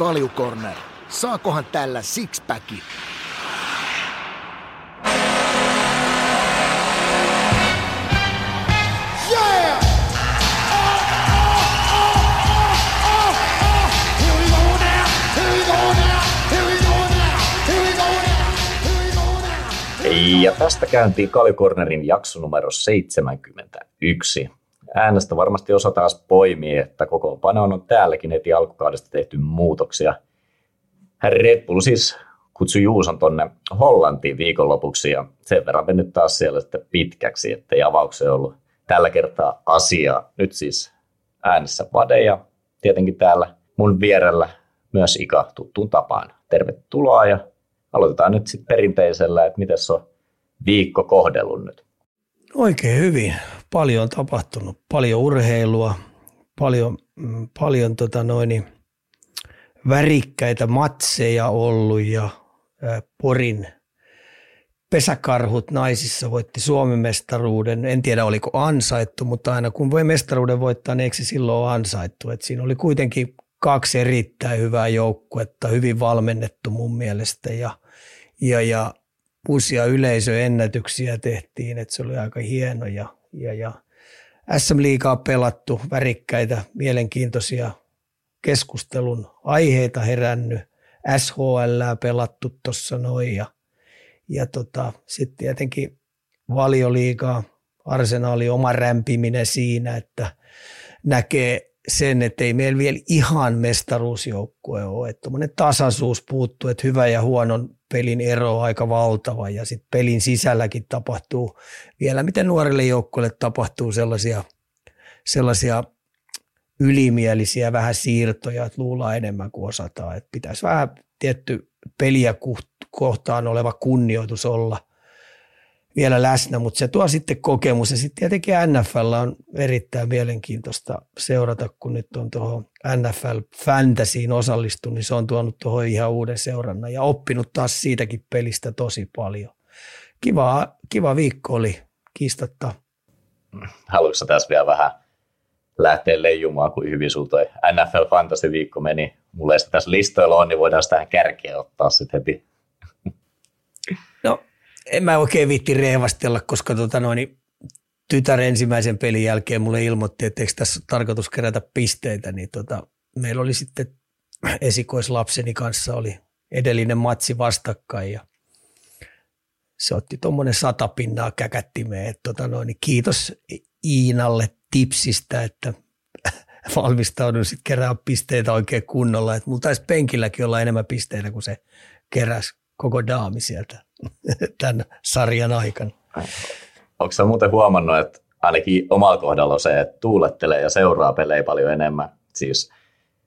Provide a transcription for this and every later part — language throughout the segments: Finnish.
Kaljucorner. Saakohan tällä sixpacki? Ja tästä käyntiin Kaljucornerin jakso numero 71. Äänestä varmasti osa taas poimii, että kokoonpanoon on täälläkin heti alkukaudesta tehty muutoksia. Reppuul siis kutsui Juuson tonne Hollantiin viikonlopuksi ja sen verran mennyt taas siellä sitten pitkäksi, ettei avaukseen ollut tällä kertaa asiaa. Nyt siis äänessä Wade ja tietenkin täällä mun vierellä myös Ika tuttuun tapaan. Tervetuloa ja aloitetaan nyt sitten perinteisellä, että miten se on viikko kohdellut nyt? Oikein hyvin. Paljon on tapahtunut. Paljon urheilua, paljon värikkäitä matseja ollut ja Porin pesäkarhut naisissa voitti Suomen mestaruuden. En tiedä oliko ansaittu, mutta aina kun voi mestaruuden voittaa, niin eikö se silloin ansaittu. Et siinä oli kuitenkin kaksi erittäin hyvää joukkuetta, hyvin valmennettu mun mielestä ja uusia yleisöennätyksiä tehtiin, että se oli aika hieno ja SM-liigaa pelattu, värikkäitä, mielenkiintoisia keskustelun aiheita herännyt, SHL pelattu tuossa noin ja sitten tietenkin Valioliigaa, Arsenali oma rämpiminen siinä, että näkee sen, että ei meillä vielä ihan mestaruusjoukkue ole. Että tuommoinen tasaisuus puuttuu, että hyvä ja huonon pelin ero on aika valtava ja sitten pelin sisälläkin tapahtuu vielä, miten nuorille joukkueille tapahtuu sellaisia ylimielisiä vähän siirtoja, että luullaan enemmän kuin osataan. Että pitäisi vähän tietty peliä kohtaan oleva kunnioitus olla vielä läsnä, mutta se tuo sitten kokemus. Ja sitten tietenkin NFL on erittäin mielenkiintoista seurata, kun nyt on tuohon NFL-fantasiin osallistunut, niin se on tuonut tuohon ihan uuden seurannan ja oppinut taas siitäkin pelistä tosi paljon. Kiva viikko oli, kiistatta. Haluatko tässä vielä vähän lähteä leijumaan, kuin hyvin sinulla toi NFL-fantasiviikko meni? Mulla ei sitä tässä listoilla on, niin voidaan sitä kärkeä ottaa sitten heti. No. En mä oikein viitti rehvastella, koska tytär ensimmäisen pelin jälkeen mulle ilmoitti, että eikö tässä ole tarkoitus kerätä pisteitä. Niin meillä oli sitten esikoislapseni kanssa oli edellinen matsi vastakkain ja se otti tuommoinen 100 pinnaa käkättimeen. Kiitos Iinalle tipsistä, että valmistaudun sitten kerää pisteitä oikein kunnolla. Et mulla taisi penkilläkin olla enemmän pisteitä kuin se keräsi koko daami sieltä tämän sarjan aikana. Onko sä muuten huomannut, että ainakin omalla kohdalla on se, että tuulettelee ja seuraa pelejä paljon enemmän. Siis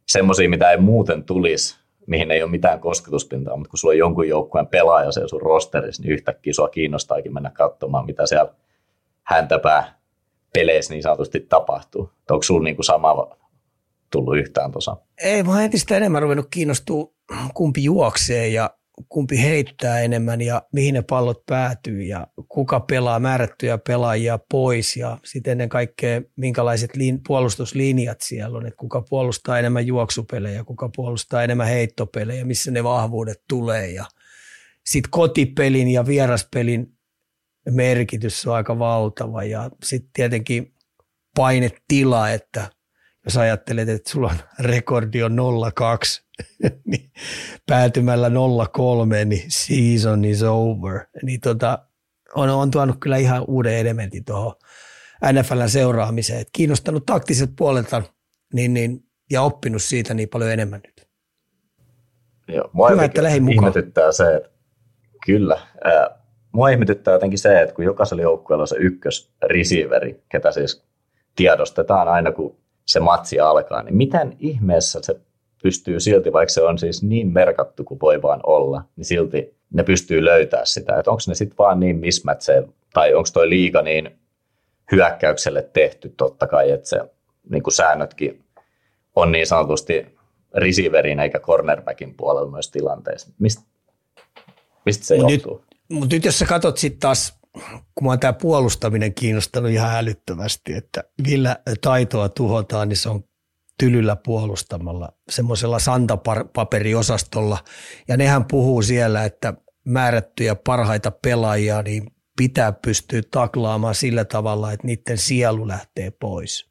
semmoisia, mitä ei muuten tulisi, mihin ei ole mitään kosketuspintaa, mutta kun sulla on jonkun joukkueen pelaaja siellä sun rosterissa, niin yhtäkkiä sua kiinnostaakin mennä katsomaan, mitä siellä häntäpää peleissä niin sanotusti tapahtuu. Onko sulla niin kuin sama tullut yhtään tuossa? Ei, mä oon entistä enemmän ruvennut kiinnostua, kumpi juoksee ja kumpi heittää enemmän ja mihin ne pallot päätyy ja kuka pelaa määrättyjä pelaajia pois ja sitten ennen kaikkea minkälaiset puolustuslinjat siellä on, että kuka puolustaa enemmän juoksupelejä, kuka puolustaa enemmän heittopelejä, missä ne vahvuudet tulee ja sitten kotipelin ja vieraspelin merkitys on aika valtava ja sitten tietenkin painetila, että jos ajattelet, että sulla on rekordi on 0-2, niin päätymällä 0-3, niin season is over. Niin on tuonut kyllä ihan uuden elementin tuohon NFL:n seuraamiseen. Et kiinnostanut taktiset puolelta ja oppinut siitä niin paljon enemmän nyt. Joo, hyvä, että lähdin mukaan. Ihmetyttää se, että kyllä. Mua ihmetyttää jotenkin se, että kun jokaisella joukkueella on se ykkösrisiiveri, ketä siis tiedostetaan aina, kun se matsi alkaa, niin miten ihmeessä se pystyy silti, vaikka se on siis niin merkattu kuin voi vaan olla, niin silti ne pystyy löytämään sitä. Että onko ne sitten vaan niin mismatchee, tai onko toi liiga niin hyökkäykselle tehty totta kai, että se niin kuin säännötkin on niin sanotusti receiverin eikä cornerbackin puolella myös tilanteessa. Mistä se johtuu? Mutta nyt jos sä katsot sitten taas, kun mä oon tää puolustaminen kiinnostanut ihan älyttömästi, että millä taitoa tuhotaan, niin se on tylyllä puolustamalla, semmoisella santapaperiosastolla. Ja nehän puhuu siellä, että määrättyjä parhaita pelaajia niin pitää pystyä taklaamaan sillä tavalla, että niiden sielu lähtee pois.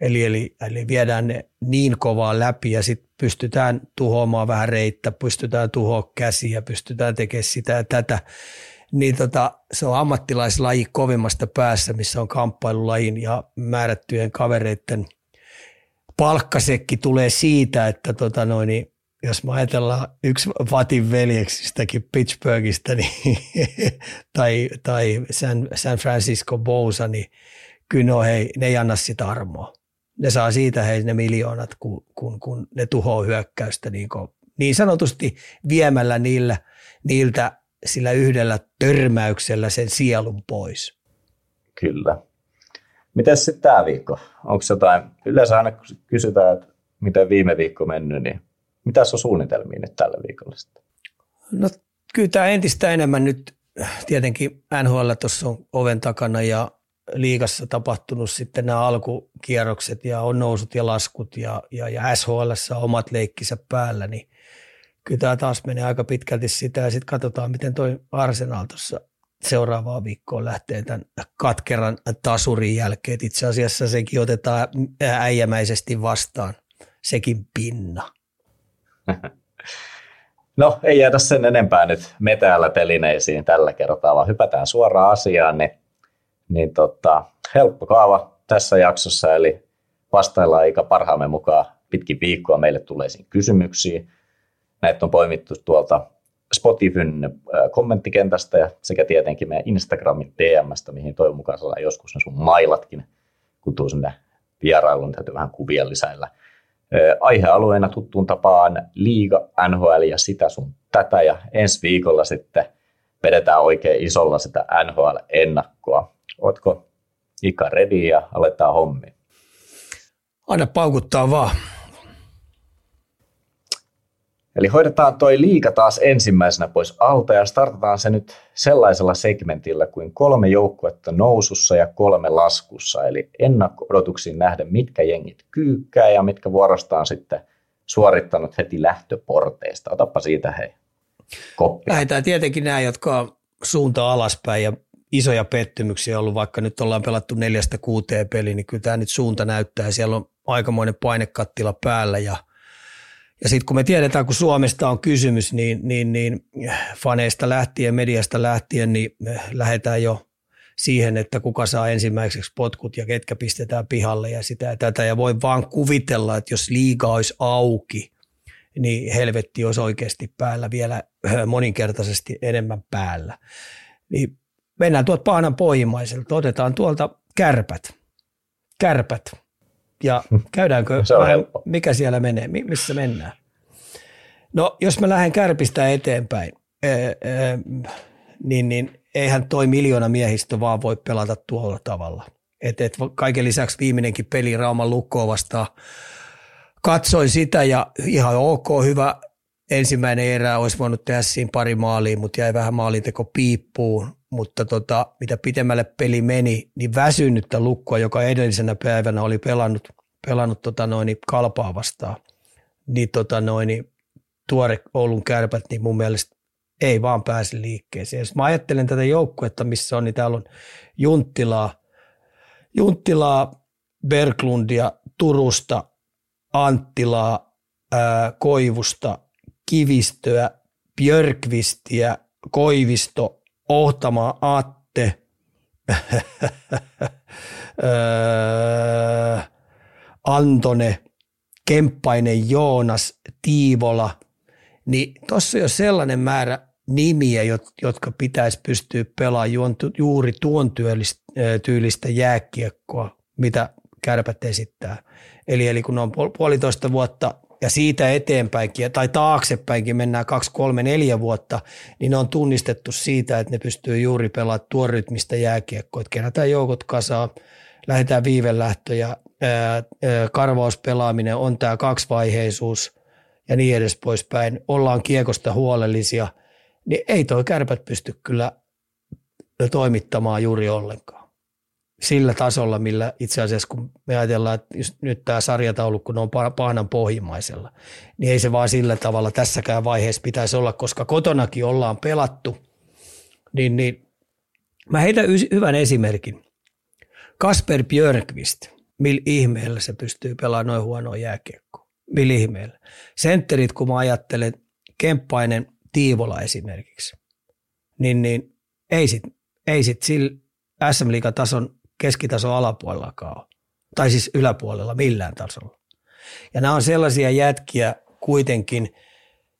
Eli viedään ne niin kovaa läpi ja sitten pystytään tuhoamaan vähän reittä, pystytään tuhoamaan käsiä, pystytään tekemään sitä ja tätä. Niin se on ammattilaislaji kovimmasta päässä, missä on kamppailulajin ja määrättyjen kavereiden palkkasekki tulee siitä, että jos me ajatellaan yksi Vatin veljeksistäkin Pittsburghista niin, tai San Francisco Bowsa, niin kyllä ne ei anna sitä armoa. Ne saa siitä ne miljoonat, kun ne tuhoaa hyökkäystä niin sanotusti viemällä niiltä sillä yhdellä törmäyksellä sen sielun pois. Kyllä. Mitäs sitten tämä viikko? Onko jotain, yleensä aina kysytään, että miten viime viikko mennyt, niin mitäs on suunnitelmia nyt tällä viikolla sitten? No kyllä tämä entistä enemmän nyt tietenkin NHL tuossa on oven takana ja liigassa tapahtunut sitten nämä alkukierrokset ja on nousut ja laskut ja SHL:ssä omat leikkisä päällä, niin kyllä tämä taas menee aika pitkälti sitä ja sitten katsotaan, miten toi Arsenal tuossa seuraavaan viikkoon lähtee tämän katkeran tasurin jälkeen. Itse asiassa sekin otetaan äijämäisesti vastaan, sekin pinna. No ei jäädä sen enempää nyt metäällä telineisiin tällä kertaa, vaan hypätään suoraan asiaan, niin helppo kaava tässä jaksossa, eli vastaillaan Ika parhaamme mukaan pitkin viikkoa meille tuleisiin kysymyksiin. Näitä on poimittu tuolta Spotifyn kommenttikentästä ja sekä tietenkin meidän Instagramin DM:stä, mihin toivon mukaan saadaan joskus ne sun mailatkin, kun tuu sinne vierailuun, täytyy vähän kuvia lisäillä. Aihealueena tuttuun tapaan liiga, NHL ja sitä sun tätä ja ensi viikolla sitten vedetään oikein isolla sitä NHL-ennakkoa. Ootko Ika ready ja aletaan hommi? Aina paukuttaa vaan. Eli hoidetaan toi liiga taas ensimmäisenä pois alta ja startataan se nyt sellaisella segmentillä kuin 3 joukkuetta nousussa ja 3 laskussa. Eli ennakko-odotuksiin nähden, mitkä jengit kyykkää ja mitkä vuorostaan sitten suorittanut heti lähtöporteista. Otappa siitä hei koppia. Lähdetään tietenkin nämä, jotka on suunta alaspäin ja isoja pettymyksiä on ollut, vaikka nyt ollaan pelattu 4-6 peli, niin kyllä tämä nyt suunta näyttää. Siellä on aikamoinen painekattila päällä ja sitten kun me tiedetään, kun Suomesta on kysymys, niin faneista lähtien, mediasta lähtien, niin lähdetään jo siihen, että kuka saa ensimmäiseksi potkut ja ketkä pistetään pihalle ja sitä ja tätä. Ja voi vaan kuvitella, että jos liiga olisi auki, niin helvetti olisi oikeasti päällä vielä moninkertaisesti enemmän päällä. Niin mennään tuolta paanan pohjimmaiselta, otetaan tuolta kärpät. Ja käydäänkö, mikä siellä menee, missä mennään? No jos mä lähden Kärpistä eteenpäin, niin eihän toi miljoona miehistö vaan voi pelata tuolla tavalla. Et kaiken lisäksi viimeinenkin peli Rauman Lukkoa vastaan. Katsoin sitä ja ihan ok, hyvä. Ensimmäinen erä olisi voinut tehdä siinä 2 maalia, mutta jäi vähän maalinteko piippuun. Mutta mitä pitemmälle peli meni, niin väsynyttä Lukkoa, joka edellisenä päivänä oli pelannut Kalpaa vastaan, niin tuore Oulun Kärpät, niin mun mielestä ei vaan pääse liikkeeseen. Jos mä ajattelen tätä joukkuetta, missä on, niin täällä on Junttilaa, Berglundia, Turusta, Anttilaa, Koivusta, Kivistöä, Björkvistiä, Koivisto, Ohtama, Atte, Antone, Kemppainen, Joonas, Tiivola, niin tuossa jo sellainen määrä nimiä, jotka pitäisi pystyä pelaamaan juuri tuon tyylistä jääkiekkoa, mitä Kärpät esittää. Eli kun on puolitoista vuotta ja siitä eteenpäinkin, tai taaksepäinkin mennään 2, 3, 4 vuotta, niin ne on tunnistettu siitä, että ne pystyy juuri pelaamaan tuon rytmistä jääkiekkoa. Että kerätään joukot kasaan, lähdetään viivelähtö ja karvauspelaaminen, on tämä kaksivaiheisuus ja niin edes poispäin. Ollaan kiekosta huolellisia, niin ei toi Kärpät pysty kyllä toimittamaan juuri ollenkaan. sillä tasolla, millä itse asiassa kun me ajatellaan, että nyt tämä sarjataulukko on pahnan pohjimmaisella, niin ei se vaan sillä tavalla tässäkään vaiheessa pitäisi olla, koska kotonakin ollaan pelattu. Niin mä heitän hyvän esimerkin. Kasper Björkvist, millä ihmeellä se pystyy pelaamaan noin huonoa jääkiekkoa? Millä ihmeellä? Sentterit, kun mä ajattelen, Kemppainen, Tiivola esimerkiksi, niin ei sit sillä SM-liigan tason keskitason alapuolellakaan ole. Tai siis yläpuolella millään tasolla. Ja nämä on sellaisia jätkiä kuitenkin,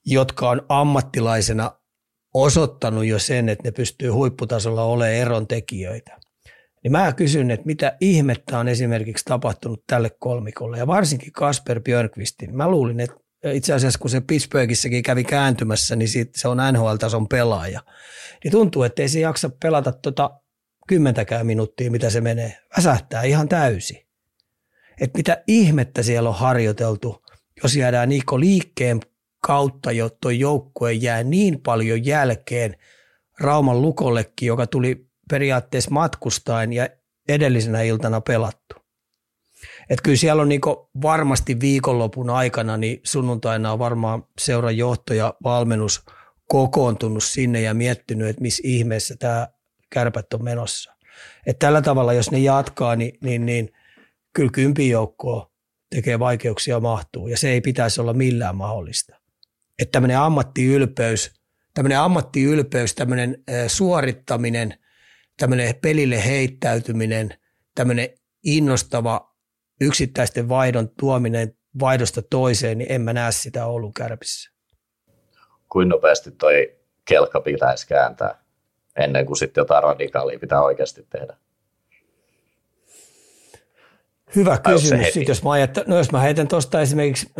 jotka on ammattilaisena osoittanut jo sen, että ne pystyy huipputasolla olemaan erontekijöitä. Niin mä kysyn, että mitä ihmettä on esimerkiksi tapahtunut tälle kolmikolle. Ja varsinkin Kasper Björkvistin. Mä luulin, että itse asiassa kun se Pittsburghissäkin kävi kääntymässä, niin siitä se on NHL-tason pelaaja. Niin tuntuu, että ei se jaksa pelata kymmentäkään minuuttia, mitä se menee. Väsähtää ihan täysin. Että mitä ihmettä siellä on harjoiteltu, jos jäädään Niko liikkeen kautta, jotta joukkue jää niin paljon jälkeen Rauman Lukollekin, joka tuli periaatteessa matkustain ja edellisenä iltana pelattu. Että kyllä siellä on niinku varmasti viikonlopun aikana, niin sunnuntaina on varmaan seuran johto ja valmennus kokoontunut sinne ja miettinyt, että missä ihmeessä tämä Kärpät on menossa. Että tällä tavalla, jos ne jatkaa, niin kyllä kympin joukkoa tekee vaikeuksia mahtuu ja se ei pitäisi olla millään mahdollista. Että tämmöinen ammattiylpeys, tämmöinen suorittaminen, tämmöinen pelille heittäytyminen, tämmöinen innostava yksittäisten vaihdon tuominen vaihdosta toiseen, niin en mä näe sitä Oulun Kärpissä. Kuinka nopeasti toi kelkka pitäisi kääntää ennen kuin sitten jotain radikaalia pitää oikeasti tehdä? Hyvä kysymys. Sitten, jos mä heitän tuosta esimerkiksi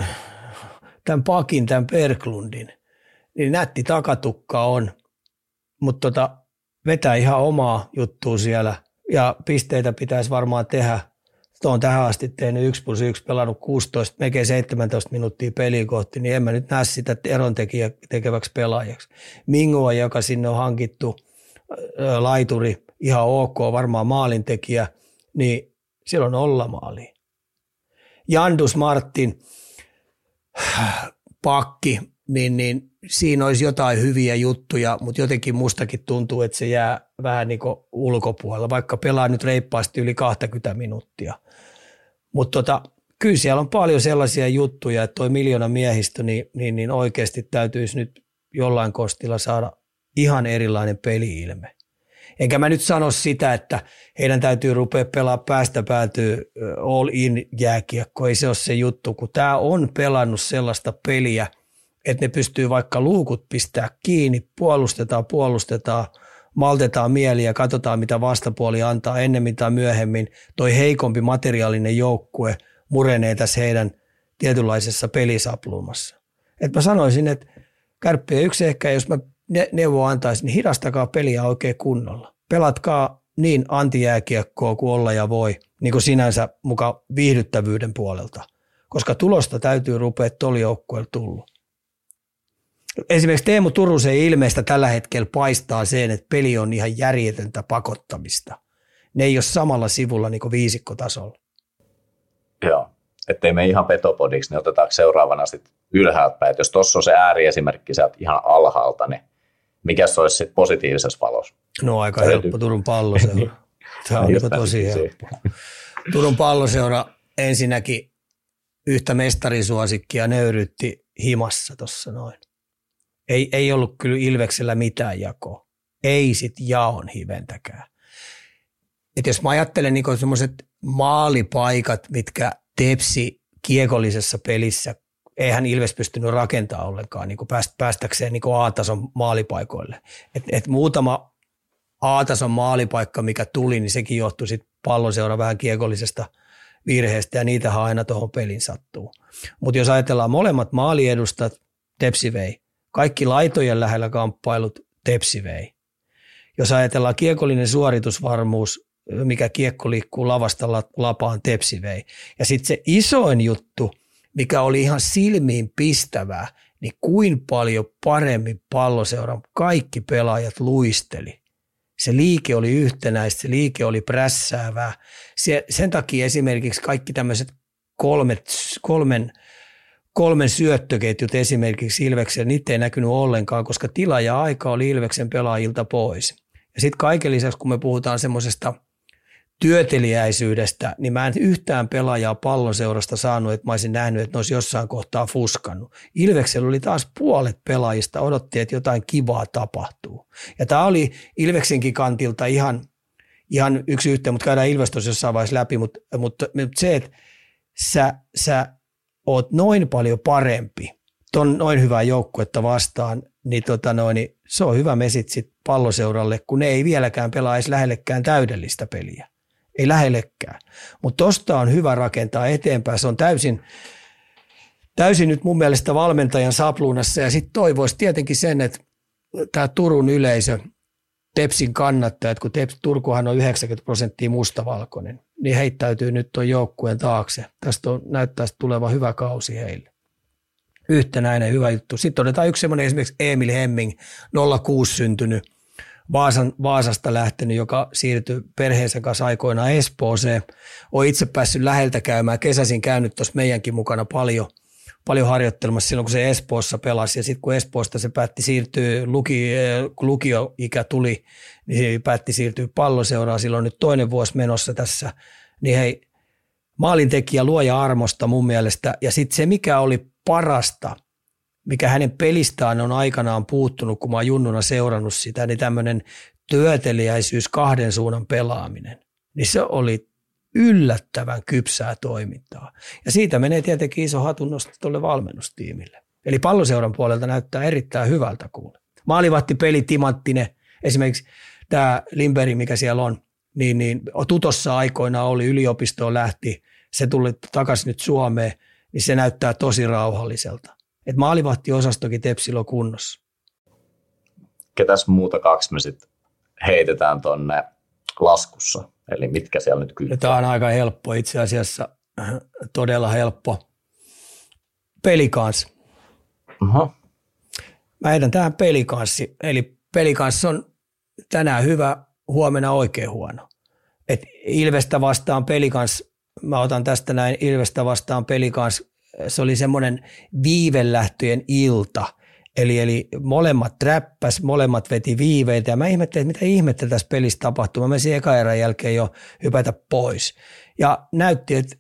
tämän Berglundin, niin nätti takatukka on, mutta vetää ihan omaa juttua siellä ja pisteitä pitäisi varmaan tehdä. Tuo on tähän asti tehnyt 1+1, pelannut 16, melkein 17 minuuttia peliä kohti, niin en mä nyt näe sitä erontekijä tekeväksi pelaajaksi. Mingoa, joka sinne on hankittu, laituri, ihan ok, varmaan maalintekijä, niin siellä on nollamaali. Jandus Martin, pakki, niin siinä olisi jotain hyviä juttuja, mutta jotenkin mustakin tuntuu, että se jää vähän niin kuin ulkopuolella, vaikka pelaa nyt reippaasti yli 20 minuuttia. Mutta kyllä siellä on paljon sellaisia juttuja, että toi miljoona miehistö, niin oikeasti täytyisi nyt jollain kostilla saada ihan erilainen peli-ilme. Enkä mä nyt sano sitä, että heidän täytyy rupea pelaamaan päästä päätyy all in jääkiekko, ei se ole se juttu, kun tämä on pelannut sellaista peliä, että ne pystyy vaikka luukut pistää kiinni, puolustetaan, maltetaan mieli ja katsotaan, mitä vastapuoli antaa ennemmin tai myöhemmin. Toi heikompi materiaalinen joukkue murenee tässä heidän tietynlaisessa pelisaplumassa. Et mä sanoisin, että Kärppiä yksi ehkä, jos mä neuvoa antaisin, niin hidastakaa peliä oikein kunnolla. Pelatkaa niin antijääkiekkoa kuin olla ja voi, niin kuin sinänsä mukaan viihdyttävyyden puolelta, koska tulosta täytyy rupea tuolla joukkueella tullut. Esimerkiksi Teemu Turusen ilmeistä tällä hetkellä paistaa sen, että peli on ihan järjetöntä pakottamista. Ne ei ole samalla sivulla niin kuin viisikkotasolla. Joo, ettei me ihan petopodiksi, niin otetaan seuraavana sitten ylhäältä päin. Jos tuossa on se ääriesimerkki sieltä ihan alhaalta, niin mikä se olisi sitten positiivisessa valossa? No aika se helppo, Turun pallo seura. Tämä on niin tosi helppo. Turun pallo seura ensinnäkin yhtä mestarisuosikkia nöyrytti himassa tuossa noin. Ei ollut kyllä Ilveksellä mitään jakoa. Ei sit jaon hiventäkään. Et jos mä ajattelen niin semmoiset maalipaikat, mitkä Tepsi kiekollisessa pelissä, eihän Ilves pystynyt rakentamaan ollenkaan niin päästäkseen niin A-tason maalipaikoille. Et muutama A-tason maalipaikka, mikä tuli, niin sekin johtui sit palloseura vähän kiekollisesta virheestä ja niitähän aina tuohon pelin sattuu. Mutta jos ajatellaan molemmat maaliedustat, Tepsi vei. Kaikki laitojen lähellä kamppailut Tepsi vei. Jos ajatellaan kiekollinen suoritusvarmuus, mikä kiekko liikkuu lavasta lapaan, Tepsi vei. Ja sitten se isoin juttu, mikä oli ihan silmiin pistävää, niin kuin paljon paremmin palloseuran kaikki pelaajat luisteli. Se liike oli yhtenäistä, se liike oli prässäävää. Sen takia esimerkiksi kaikki tämmöiset kolmen syöttöketjut esimerkiksi Ilveksellä, niitä ei näkynyt ollenkaan, koska tila ja aika oli Ilveksen pelaajilta pois. Ja sitten kaiken lisäksi, kun me puhutaan semmoisesta työteliäisyydestä, niin mä en yhtään pelaajaa palloseurasta saanut, että mä olisin nähnyt, että ne olisi jossain kohtaa fuskannut. Ilveksellä oli taas puolet pelaajista, odotti, että jotain kivaa tapahtuu. Ja tämä oli Ilveksenkin kantilta ihan yksi yhteen, mutta käydään Ilves tuossa jossain vaiheessa läpi, mutta se, että sä oot noin paljon parempi ton noin hyvää joukkuetta vastaan, niin, niin se on hyvä mesit sit palloseuralle, kun ne ei vieläkään pelaa edes lähellekään täydellistä peliä. Ei lähellekään. Mutta tosta on hyvä rakentaa eteenpäin. Se on täysin nyt mun mielestä valmentajan sapluunassa. Ja sitten toivoisi tietenkin sen, että tämä Turun yleisö, Tepsin kannattajat, kun Turkuhan on 90% mustavalkoinen, niin heittäytyy nyt tuon joukkueen taakse. Tästä näyttää tulevan hyvä kausi heille. Yhtenäinen hyvä juttu. Sitten otetaan yksi semmoinen esimerkiksi Emil Hemming, 06 syntynyt, Vaasasta lähtenyt, joka siirtyi perheensä kanssa aikoinaan Espooseen. Olen itse päässyt läheltä käymään. Kesäisin käynyt tuossa meidänkin mukana paljon harjoittelemassa silloin, kun se Espoossa pelasi. Ja sitten kun Espoosta se päätti siirtyä, kun lukioikä tuli, niin se päätti siirtyä palloseuraan. Silloin nyt toinen vuosi menossa tässä. Niin hei, maalintekijä luoja armosta mun mielestä. Ja sitten se, mikä oli parasta, mikä hänen pelistään on aikanaan puuttunut, kun mä oon junnuna seurannut sitä, niin tämmöinen työteliäisyys, kahden suunnan pelaaminen, niin se oli yllättävän kypsää toimintaa. Ja siitä menee tietenkin iso hatunnosto tuolle valmennustiimille. Eli palloseuran puolelta näyttää erittäin hyvältä kuule. Maalivahti peli timanttinen, esimerkiksi tämä Lindberg, mikä siellä on, niin Tutossa aikoinaan oli, yliopistoon lähti, se tuli takaisin nyt Suomeen, niin se näyttää tosi rauhalliselta. Et maalivahtiosastokin Tepsillä on kunnossa. Ketäs muuta kaksi me sitten heitetään tuonne laskussa? Eli mitkä siellä nyt kyllä? Tämä on aika helppo itse asiassa, todella helppo. Pelikanssi. Uh-huh. Mä heitän tähän Pelikanssi. Eli Pelikanssi on tänään hyvä, huomenna oikein huono. Et Ilvestä vastaan Pelikanssi. Mä otan tästä näin Ilvestä vastaan Pelikanssi. Se oli semmoinen viivelähtöjen ilta. Eli molemmat träppäs, molemmat veti viiveitä. Ja mä ihmettelin, että mitä ihmettä tässä pelissä tapahtuu. Mä menisin ekan erän jälkeen jo hypätä pois. Ja näytti, että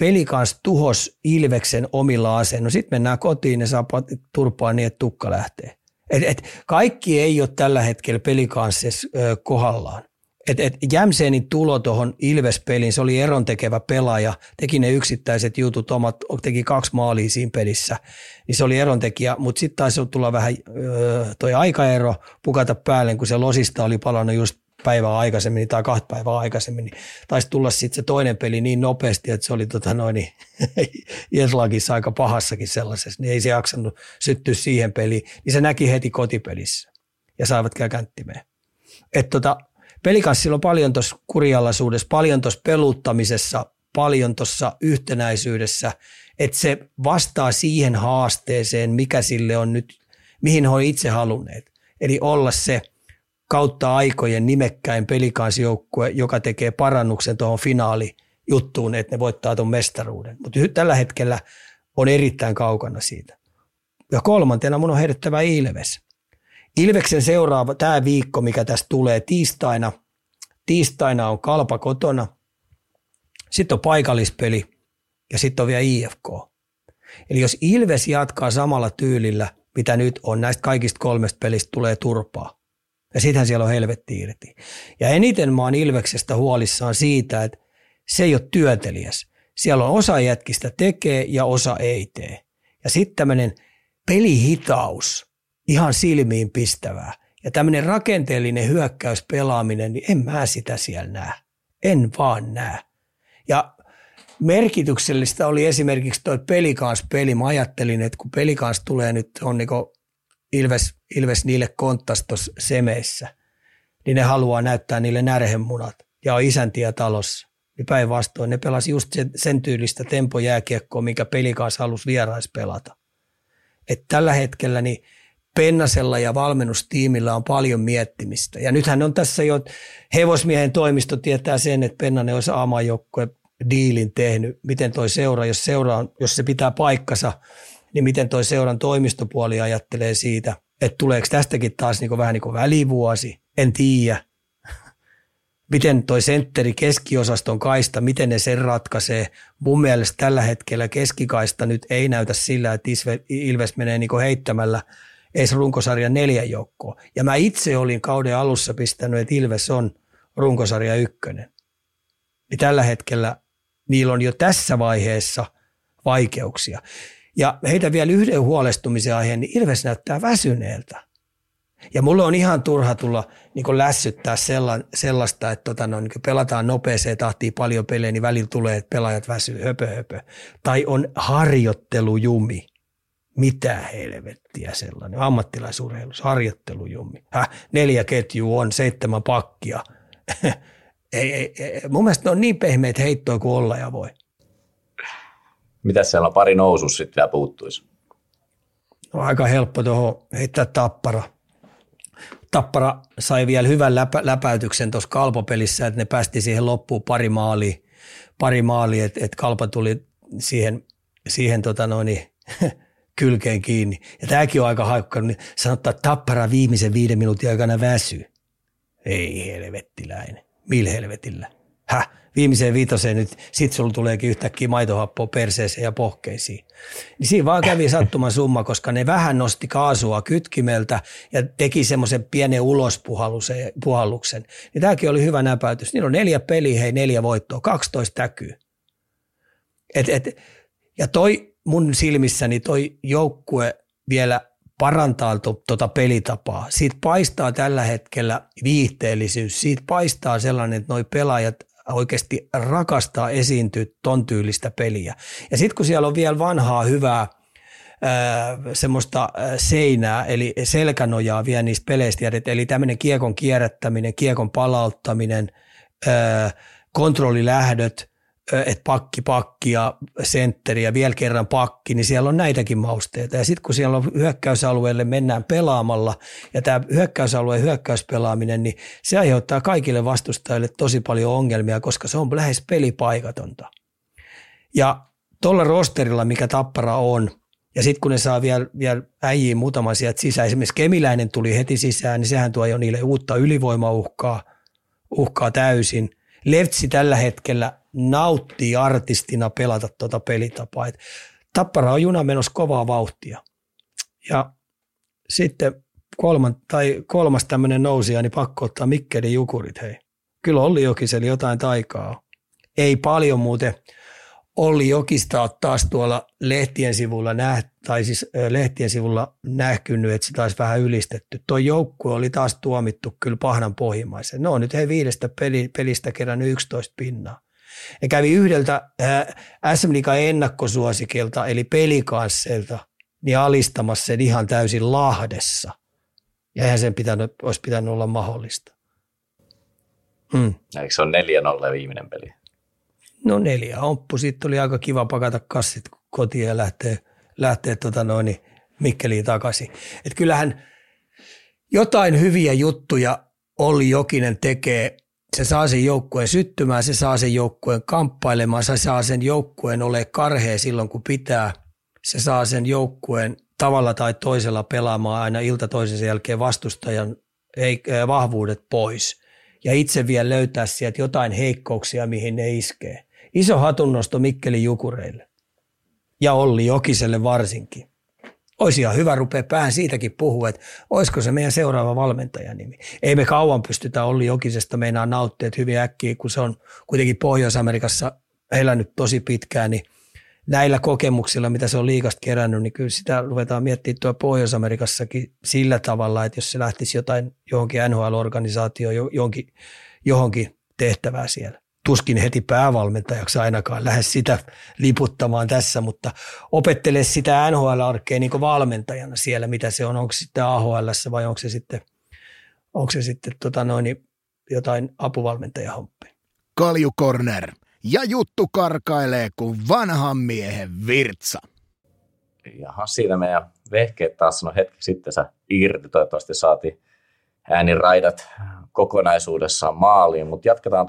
Pelikanssi tuhos Ilveksen omilla asennoilla. No sitten mennään kotiin ja saa turpaa niin, että tukka lähtee. Et kaikki ei ole tällä hetkellä Pelikanssissa kohdallaan. Jämseenin tulo tuohon Ilves-peliin, se oli erontekevä pelaaja, teki ne yksittäiset jutut omat, teki 2 maalia siinä pelissä, niin se oli erontekijä, mutta sitten taisi tulla vähän toi aikaero pukata päälle, kun se losista oli palannut just päivää aikaisemmin tai 2 päivää aikaisemmin, niin taisi tulla sitten se toinen peli niin nopeasti, että se oli Jeslakissa aika pahassakin sellaisessa, niin ei se jaksanut syttyä siihen peliin, niin se näki heti kotipelissä ja saivat käkänttimeen. Pelikanssilla on paljon tuossa kurialaisuudessa, paljon tuossa peluttamisessa, paljon tuossa yhtenäisyydessä, että se vastaa siihen haasteeseen, mikä sille on nyt, mihin he on itse halunneet. Eli olla se kautta aikojen nimekkäin Pelikanssijoukkue, joka tekee parannuksen tuohon finaalijuttuun, että ne voittaa tuon mestaruuden. Mutta tällä hetkellä on erittäin kaukana siitä. Ja kolmantena mun on heitettävä Ilves. Ilveksen seuraava, tämä viikko, mikä tässä tulee tiistaina on Kalpa kotona, sitten on paikallispeli ja sitten on vielä IFK. Eli jos Ilves jatkaa samalla tyylillä, mitä nyt on, näistä kaikista 3 pelistä tulee turpaa. Ja sittenhän siellä on helvetti irti. Ja eniten mä oon Ilveksestä huolissaan siitä, että se ei ole työtelijäs. Siellä on osa jätkistä tekee ja osa ei tee. Ja sitten tämmöinen pelihitaus. Ihan silmiin pistävää. Ja tämmöinen rakenteellinen hyökkäyspelaaminen, niin en mä sitä siellä näe. En vaan näe. Ja merkityksellistä oli esimerkiksi toi Pelikans-peli. Mä ajattelin, että kun Pelikans tulee nyt, on niin kuin Ilves niille konttas tuossa semeissä, niin ne haluaa näyttää niille närhemunat ja on isäntiä talossa. Ja päinvastoin ne pelasi just sen tyylistä tempojääkiekkoa, minkä Pelikans halusi vierais pelata. Että tällä hetkellä niin Pennasella ja valmennustiimillä on paljon miettimistä. Ja nythän on tässä jo, hevosmiehen toimisto tietää sen, että Pennanen olisi A-maajoukkueen diilin tehnyt. Miten toi seura, jos se pitää paikkansa, niin miten toi seuran toimistopuoli ajattelee siitä, että tuleeko tästäkin taas niin kuin vähän niin kuin välivuosi, en tiedä. Miten toi sentteri keskiosaston kaista, miten ne sen ratkaisee? Mun mielestä tällä hetkellä keskikaista nyt ei näytä sillä, että Ilves menee niin kuin heittämällä edes runkosarjan 4 joukkoon. Ja mä itse olin kauden alussa pistänyt, että Ilves on runkosarja 1. Niin tällä hetkellä niillä on jo tässä vaiheessa vaikeuksia. Ja heitä vielä yhden huolestumisen aiheen, niin Ilves näyttää väsyneeltä. Ja mulle on ihan turha tulla niin lässyttää sellaista, että niin pelataan nopeeseen tahtiin paljon pelejä, niin välillä tulee, että pelaajat väsyy, höpö. Tai on harjoittelujumi. Mitä helvettiä sellainen? Ammattilaisurheilussa harjoittelujumi. 4 ketjua on, 7 pakkia. Ei. Mun mielestä ne on niin pehmeät heittoja kuin olla ja voi. Mitäs siellä on pari nousus sitten vielä puuttuisi? No, aika helppo tuohon heittää Tappara. Tappara sai vielä hyvän läpäytyksen tuossa Kalpa-pelissä, että ne päästi siihen loppuun pari maalia, että Kalpa tuli siihen kylkeen kiinni. Ja tämäkin on aika haikkunut, niin sanottaa, että Tappara viimeisen 5 minuutin aikana väsyy. Ei helvettiläinen. Millä helvetillä? Viimeiseen 5 nyt, sit sulla tuleekin yhtäkkiä maitohappoa perseeseen ja pohkeisiin. Niin siinä vaan kävi sattuman summa, koska ne vähän nosti kaasua kytkimeltä ja teki semmoisen pienen ulospuhalluksen. Niin tämäkin oli hyvä näpäytys. Niillä on 4 peliä, 4 voittoa, 12 täkyä. Ja toi mun silmissäni toi joukkue vielä parantaa tuota pelitapaa. Siitä paistaa tällä hetkellä viihteellisyys. Siitä paistaa sellainen, että noi pelaajat oikeasti rakastaa esiintyä ton tyylistä peliä. Ja sitten kun siellä on vielä vanhaa, hyvää semmoista seinää, eli selkänojaa vielä niistä peleistä, eli tämmöinen kiekon kierrättäminen, kiekon palauttaminen, kontrollilähdöt, että pakki ja sentteri ja vielä kerran pakki, niin siellä on näitäkin mausteita. Ja sitten kun siellä on hyökkäysalueelle mennään pelaamalla, ja tämä hyökkäysalueen hyökkäyspelaaminen, niin se aiheuttaa kaikille vastustajille tosi paljon ongelmia, koska se on lähes pelipaikatonta. Ja tuolla rosterilla, mikä Tappara on, ja sitten kun ne saa vielä äijiin muutaman sieltä sisään, esimerkiksi Kemiläinen tuli heti sisään, niin sehän tuo jo niille uutta ylivoimauhkaa täysin. Levtsi tällä hetkellä nauttii artistina pelata tuota pelitapaa. Et Tappara on juna menossa kovaa vauhtia. Ja sitten kolmas tämmöinen nousija, niin pakko ottaa Mikkelin Jukurit, hei. Kyllä Olli Jokisella jotain taikaa. Ei paljon muuten Olli Jokista ole taas tuolla lehtien sivulla nähkynyt, että se taisi vähän ylistetty. Tuo joukkue oli taas tuomittu kyllä pahdan pohjimmaisen. No nyt he 5 pelistä kerännyt 11 pinnaa. Ne kävi yhdeltä SM-liigan ennakkosuosikilta, eli Pelikansselta, niin alistamassa sen ihan täysin Lahdessa. Ja eihän sen olisi pitänyt olla mahdollista. Eikö se ole 4-0 viimeinen peli? No 4 omppu. Siitä oli aika kiva pakata kassit kotiin ja lähteä Mikkeliin takaisin. Et kyllähän jotain hyviä juttuja Olli Jokinen tekee. Se saa sen joukkueen syttymään, se saa sen joukkueen kamppailemaan, se saa sen joukkueen ole karhea silloin kun pitää. Se saa sen joukkueen tavalla tai toisella pelaamaan aina ilta toisensa jälkeen vastustajan vahvuudet pois. Ja itse vielä löytää sieltä jotain heikkouksia, mihin ne iskee. Iso hatunnosto Mikkelin Jukureille ja Olli Jokiselle varsinkin. Olisi ihan hyvä rupea päähän siitäkin puhua, että olisiko se meidän seuraava valmentajanimi. Ei me kauan pystytä Olli Jokisesta meinaa nauttia, että hyvin äkkiä, kun se on kuitenkin Pohjois-Amerikassa elänyt tosi pitkään, niin näillä kokemuksilla, mitä se on liigasta kerännyt, niin kyllä sitä ruvetaan miettimään tuo Pohjois-Amerikassakin sillä tavalla, että jos se lähtisi johonkin NHL-organisaatioon, johonkin tehtävää siellä. Tuskin heti päävalmentajaksi ainakaan lähde sitä liputtamaan tässä, mutta opettele sitä NHL-arkea niin kuin valmentajana siellä, mitä se on. Onko se sitten AHL:ssä vai onko se sitten jotain apuvalmentajahomppeja. Kaljucorner. Ja juttu karkailee kuin vanhan miehen virtsa. Jaha, siinä meidän vehkeet taas sanoi hetki sitten irti. Toivottavasti saatiin ääniraidat kokonaisuudessaan maaliin, mutta jatketaan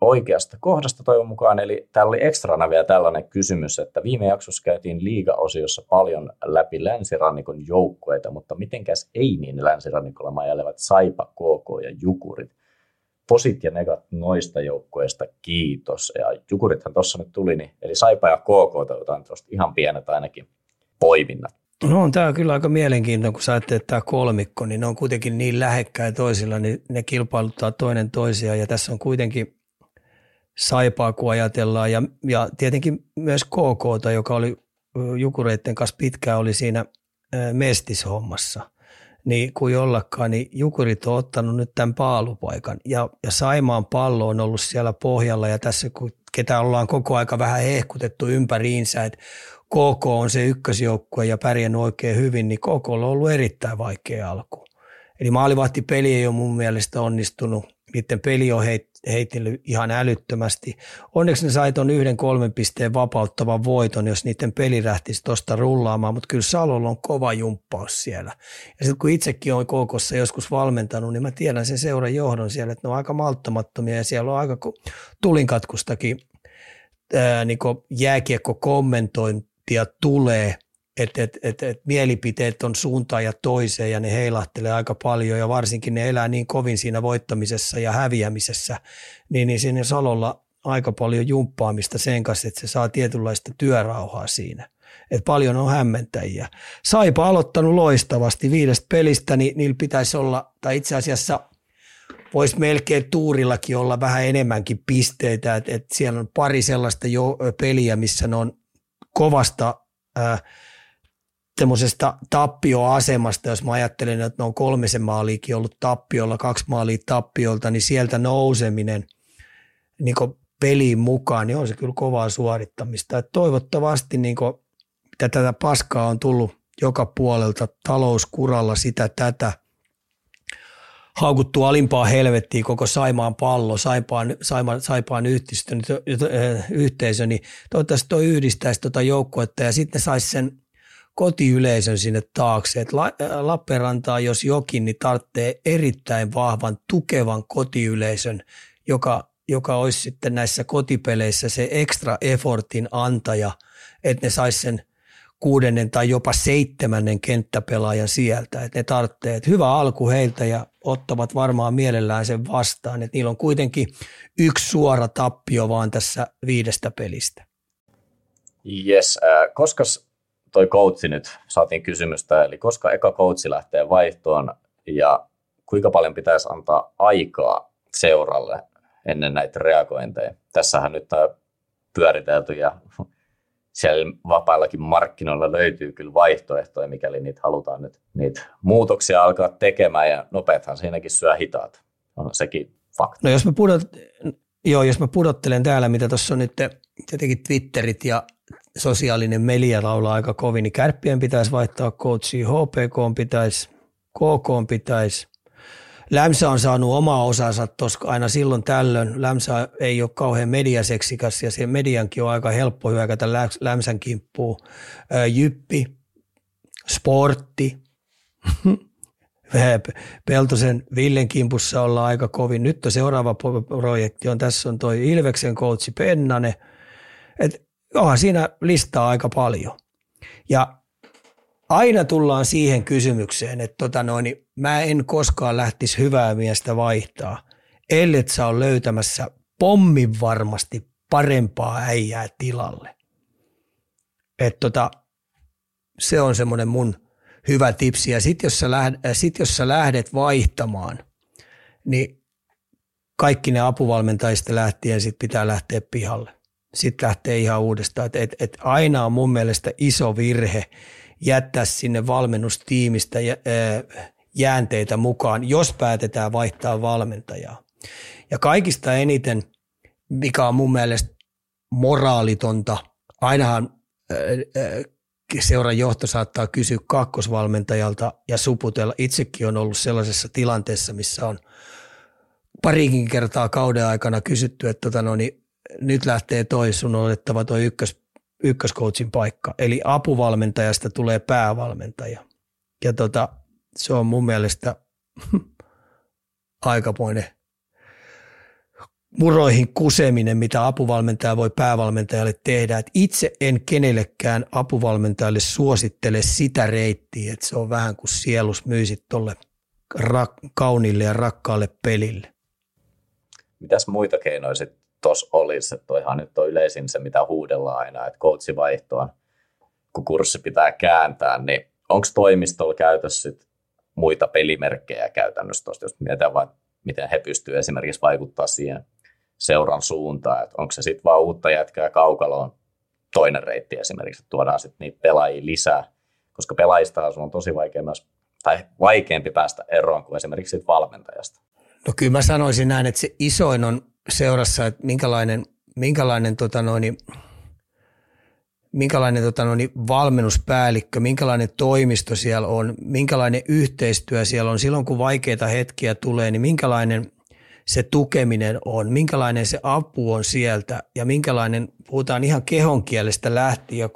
oikeasta kohdasta toivon mukaan. Eli täällä oli ekstrana vielä tällainen kysymys, että viime jaksossa käytiin liiga-osiossa paljon läpi länsirannikon joukkueita, mutta mitenkäs ei niin länsirannikolla majailevat Saipa, KK ja Jukurit. Posit ja negat noista joukkueista, kiitos. Ja Jukurithan tuossa nyt tuli, niin, eli Saipa ja KK toivotaan tuosta ihan pienet ainakin poiminnat. No on tämä kyllä aika mielenkiintoinen, kun sä ajattelet, että tämä kolmikko, niin ne on kuitenkin niin lähekkäin toisilla, niin ne kilpailuttaa toinen toisiaan ja tässä on kuitenkin Saipaa, kun ajatellaan, ja tietenkin myös KK:ta, joka oli Jukureiden kanssa pitkään, oli siinä mestishommassa. Niin kuin ollakaan, niin Jukurit on ottanut nyt tämän paalupaikan, ja Saimaan pallo on ollut siellä pohjalla, ja tässä kun ketä ollaan koko aika vähän hehkutettu ympäriinsä, että KK on se ykkösjoukkue ja pärjännyt oikein hyvin, niin KK:lla on ollut erittäin vaikea alku. Eli maalivahtipeli ei ole mun mielestä onnistunut, niiden peli on heitellyt ihan älyttömästi. Onneksi ne sai tuon 1-3 pisteen vapauttavan voiton, jos niiden peli lähtisi tuosta rullaamaan, mutta kyllä Salolla on kova jumppaus siellä. Ja sitten kun itsekin olen KK:ssa joskus valmentanut, niin mä tiedän sen seuran johdon siellä, että ne on aika malttamattomia ja siellä on aika tulinkatkustakin niin jääkiekko-kommentointia tulee, että mielipiteet on suuntaan ja toiseen ja ne heilahtelee aika paljon ja varsinkin ne elää niin kovin siinä voittamisessa ja häviämisessä, niin siinä Salolla aika paljon jumppaamista sen kanssa, että se saa tietynlaista työrauhaa siinä. Et paljon on hämmentäjiä. Saipa aloittanut loistavasti 5 pelistä, niin niillä pitäisi olla, tai itse asiassa voisi melkein tuurillakin olla vähän enemmänkin pisteitä, että siellä on pari sellaista peliä, missä ne on kovasta semmoisesta tappioasemasta, jos mä ajattelen, että ne on 3 maaliikin ollut tappiolla, 2 maalia tappiolta, niin sieltä nouseminen niin peliin mukaan, niin on se kyllä kovaa suorittamista. Et toivottavasti, niin kuin, mitä tätä paskaa on tullut joka puolelta talouskuralla sitä tätä, haukuttu alimpaa helvettiin koko Saimaan pallo, Saipaan yhteisö, niin toivottavasti tuo yhdistäisi tuota joukkuetta ja sitten saisi sen kotiyleisön sinne taakse. Et Lappeenrantaa, jos jokin, niin tarvitsee erittäin vahvan, tukevan kotiyleisön, joka olisi sitten näissä kotipeleissä se extra effortin antaja, että ne saisi sen 6. tai jopa 7. kenttäpelaajan sieltä, että ne tarvitsee, että hyvä alku heiltä ja ottavat varmaan mielellään sen vastaan, että niillä on kuitenkin 1 suora tappio vaan tässä 5 pelistä. Yes, koska toi coachi nyt, saatiin kysymystä, eli koska eka coachi lähtee vaihtoon ja kuinka paljon pitäisi antaa aikaa seuralle ennen näitä reagointeja? Tässähän nyt on pyöritelty ja siellä vapaillakin markkinoilla löytyy kyllä vaihtoehtoja, mikäli niitä halutaan nyt niitä muutoksia alkaa tekemään, ja nopeathan siinäkin syö hitaat. On sekin fakta. No jos mä pudottelen täällä, mitä tuossa on nyt tietenkin Twitterit ja sosiaalinen media laulaa aika kovin, niin Kärppien pitäisi vaihtaa coachia, HPK pitäisi, KK pitäisi. Lämsä on saanut omaa osansa tuossa aina silloin tällöin. Lämsä ei ole kauhean mediaseksikas ja se mediankin on aika helppo hyökätä Lämsän kimppuun. Jyppi, Sportti, Peltosen Villen kimpussa ollaan aika kovin. Nyt seuraava projekti on, tässä on toi Ilveksen coachi Pennanen. Et onhan siinä listaa aika paljon. Ja aina tullaan siihen kysymykseen, että mä en koskaan lähtisi hyvää miestä vaihtaa, ellet sä ole löytämässä pommin varmasti parempaa äijää tilalle. Et se on semmoinen mun hyvä tipsi. Ja sitten jos sä lähdet vaihtamaan, niin kaikki ne apuvalmentajista lähtien sit pitää lähteä pihalle. Sitten lähtee ihan uudestaan. Et aina on mun mielestä iso virhe jättää sinne valmennustiimistä jäänteitä mukaan, jos päätetään vaihtaa valmentajaa. Ja kaikista eniten, mikä on mun mielestä moraalitonta, ainahan seuran johto saattaa kysyä kakkosvalmentajalta ja suputella. Itsekin on ollut sellaisessa tilanteessa, missä on parikin kertaa kauden aikana kysytty, että nyt lähtee toi sun olettava toi ykköskoutsin paikka. Eli apuvalmentajasta tulee päävalmentaja. Ja se on mun mielestä aikamoinen muroihin kuseminen, mitä apuvalmentaja voi päävalmentajalle tehdä. Et itse en kenellekään apuvalmentajalle suosittele sitä reittiä, että se on vähän kuin sielus myisit tuolle kauniille ja rakkaalle pelille. Mitäs muita keinoja sitten tuossa olisi? Toihan nyt on yleisin se, mitä huudellaan aina, että coachivaihtoon, kun kurssi pitää kääntää, niin onko toimistolla käytössä muita pelimerkkejä käytännössä tuosta, jos mietitään vaan, miten he pystyvät esimerkiksi vaikuttaa siihen seuran suuntaan, että onko se sitten vaan uutta jätkää kaukaloon toinen reitti esimerkiksi, että tuodaan sitten niitä pelaajia lisää, koska pelaajista on tosi vaikea myös, tai vaikeampi päästä eroon kuin esimerkiksi siitä valmentajasta. No kyllä mä sanoisin näin, että se isoin on seurassa, että minkälainen valmennuspäällikkö, minkälainen toimisto siellä on, minkälainen yhteistyö siellä on. Silloin kun vaikeita hetkiä tulee, niin minkälainen se tukeminen on, minkälainen se apu on sieltä ja minkälainen, puhutaan ihan kehonkielestä lähtien ja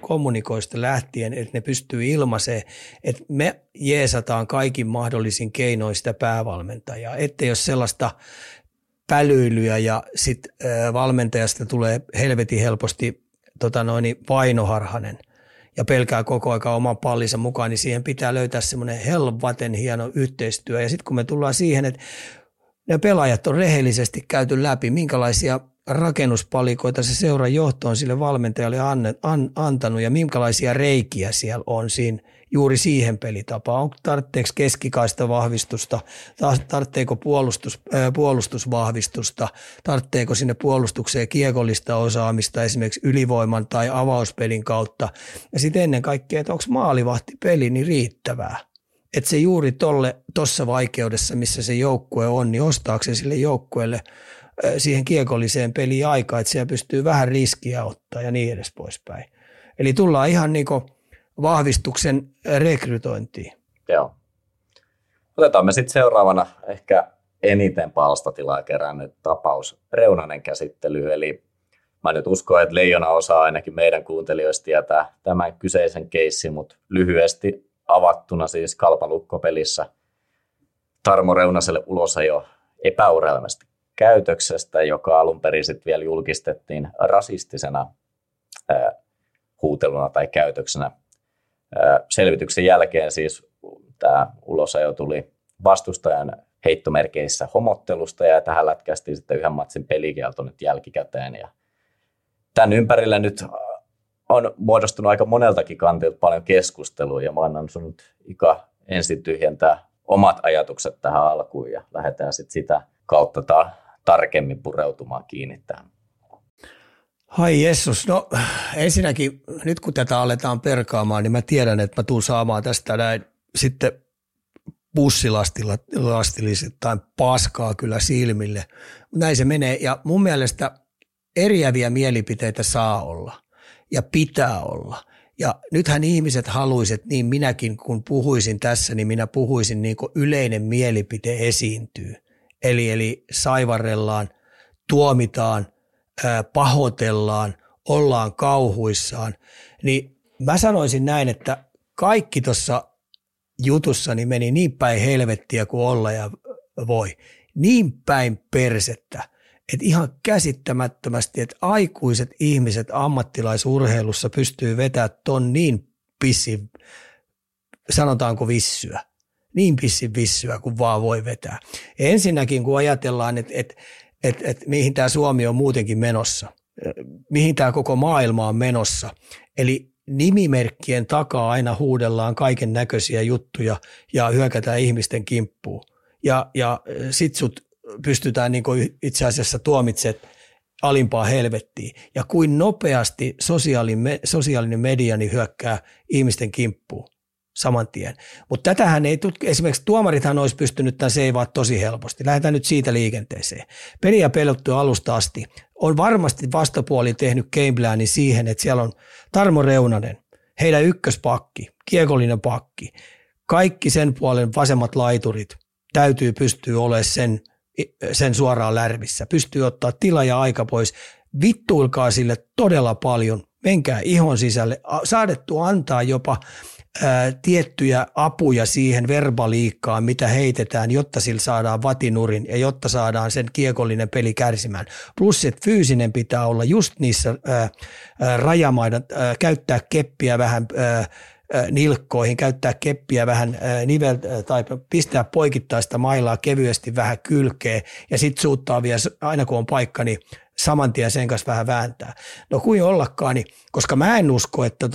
kommunikoista lähtien, että ne pystyy ilmaiseen, että me jeesataan kaikin mahdollisin keinoin sitä päävalmentajaa, ettei ole sellaista pälyilyä ja sitten valmentajasta tulee helvetin helposti vainoharhanen ja pelkää koko aika oman pallinsa mukaan, niin siihen pitää löytää semmoinen helvaten hieno yhteistyö. Ja sitten kun me tullaan siihen, että ne pelaajat on rehellisesti käyty läpi, minkälaisia rakennuspalikoita se seuran johto on sille valmentajalle antanut ja minkälaisia reikiä siellä on siinä juuri siihen pelitapaan. Onko tarvitseeko keskikaista vahvistusta, tarvitseeko puolustusvahvistusta, tarvitseeko sinne puolustukseen kiekollista osaamista esimerkiksi ylivoiman tai avauspelin kautta. Ja sitten ennen kaikkea, että onko maalivahtipeli niin riittävää. Että se juuri tuossa vaikeudessa, missä se joukkue on, niin ostaako se sille joukkueelle siihen kiekolliseen peliin aikaa, että siellä pystyy vähän riskiä ottaa ja niin edes poispäin. Eli tullaan ihan niinku vahvistuksen rekrytointiin. Joo. Otetaan me sitten seuraavana ehkä eniten palstatilaa kerännyt tapaus Reunanen käsittely. Eli mä nyt uskon, että Leijona osaa ainakin meidän kuuntelijoista tietää tämän kyseisen keissin, mutta lyhyesti avattuna siis Kalpa-Lukko-pelissä Tarmo Reunaselle ulosajo epäurheilmallisesta käytöksestä, joka alun perin sitten vielä julkistettiin rasistisena huuteluna tai käytöksenä. Selvityksen jälkeen siis tämä ulosajo tuli vastustajan heittomerkeissä homottelusta ja tähän lätkästiin sitten yhden matsin pelikielto nyt jälkikäteen. Ja tämän ympärillä nyt on muodostunut aika moneltakin kantilta paljon keskustelua ja mä annan sun nyt Ika ensin tyhjentää omat ajatukset tähän alkuun ja lähdetään sitten sitä kautta tarkemmin pureutumaan kiinni tähän. Ai Jeesus, no ensinnäkin nyt kun tätä aletaan perkaamaan, niin mä tiedän, että mä tuun saamaan tästä näin sitten bussilastillisittain paskaa kyllä silmille. Näin se menee ja mun mielestä eriäviä mielipiteitä saa olla ja pitää olla. Ja nythän ihmiset haluisivat, niin minäkin kun puhuisin tässä, niin minä puhuisin niin kuin yleinen mielipide esiintyy. Eli saivarellaan, tuomitaan, pahoitellaan, ollaan kauhuissaan, niin mä sanoisin näin, että kaikki tuossa jutussani meni niin päin helvettiä kuin olla ja voi. Niin päin persettä, että ihan käsittämättömästi, että aikuiset ihmiset ammattilaisurheilussa pystyy vetämään ton niin pissin, sanotaanko vissyä, niin pissin vissyä kuin vaan voi vetää. Ensinnäkin kun ajatellaan, että mihin tämä Suomi on muutenkin menossa, mihin tämä koko maailma on menossa. Eli nimimerkkien takaa aina huudellaan kaiken näköisiä juttuja ja hyökätään ihmisten kimppuun. Ja sit sut pystytään niin kuin itse asiassa tuomitsemaan alimpaa helvettiin. Ja kuin nopeasti sosiaalinen media niin hyökkää ihmisten kimppuun saman tien. Mutta tätähän ei, esimerkiksi tuomarithan olisi pystynyt tämän seivaamaan tosi helposti. Lähdetään nyt siitä liikenteeseen. Peliä pelottu alusta asti. On varmasti vastapuoli tehnyt gameplanin siihen, että siellä on Tarmo Reunanen, heidän ykköspakki, kiekollinen pakki. Kaikki sen puolen vasemmat laiturit täytyy pystyä olemaan sen suoraan lärvissä. Pystyy ottaa tila ja aika pois. Vittuilkaa sille todella paljon. menkää ihon sisälle. Saadettu antaa jopa tiettyjä apuja siihen verbaliikkaan, mitä heitetään, jotta sillä saadaan vatinurin ja jotta saadaan sen kiekollinen peli kärsimään. Plus, että fyysinen pitää olla just niissä rajamaiden, käyttää keppiä vähän nilkkoihin, käyttää keppiä vähän tai pistää poikittaista mailaa kevyesti vähän kylkeen ja sitten suuttaa vielä, aina kun on paikka, niin saman tien sen kanssa vähän vääntää. No kuin ollakaan, niin, koska mä en usko, että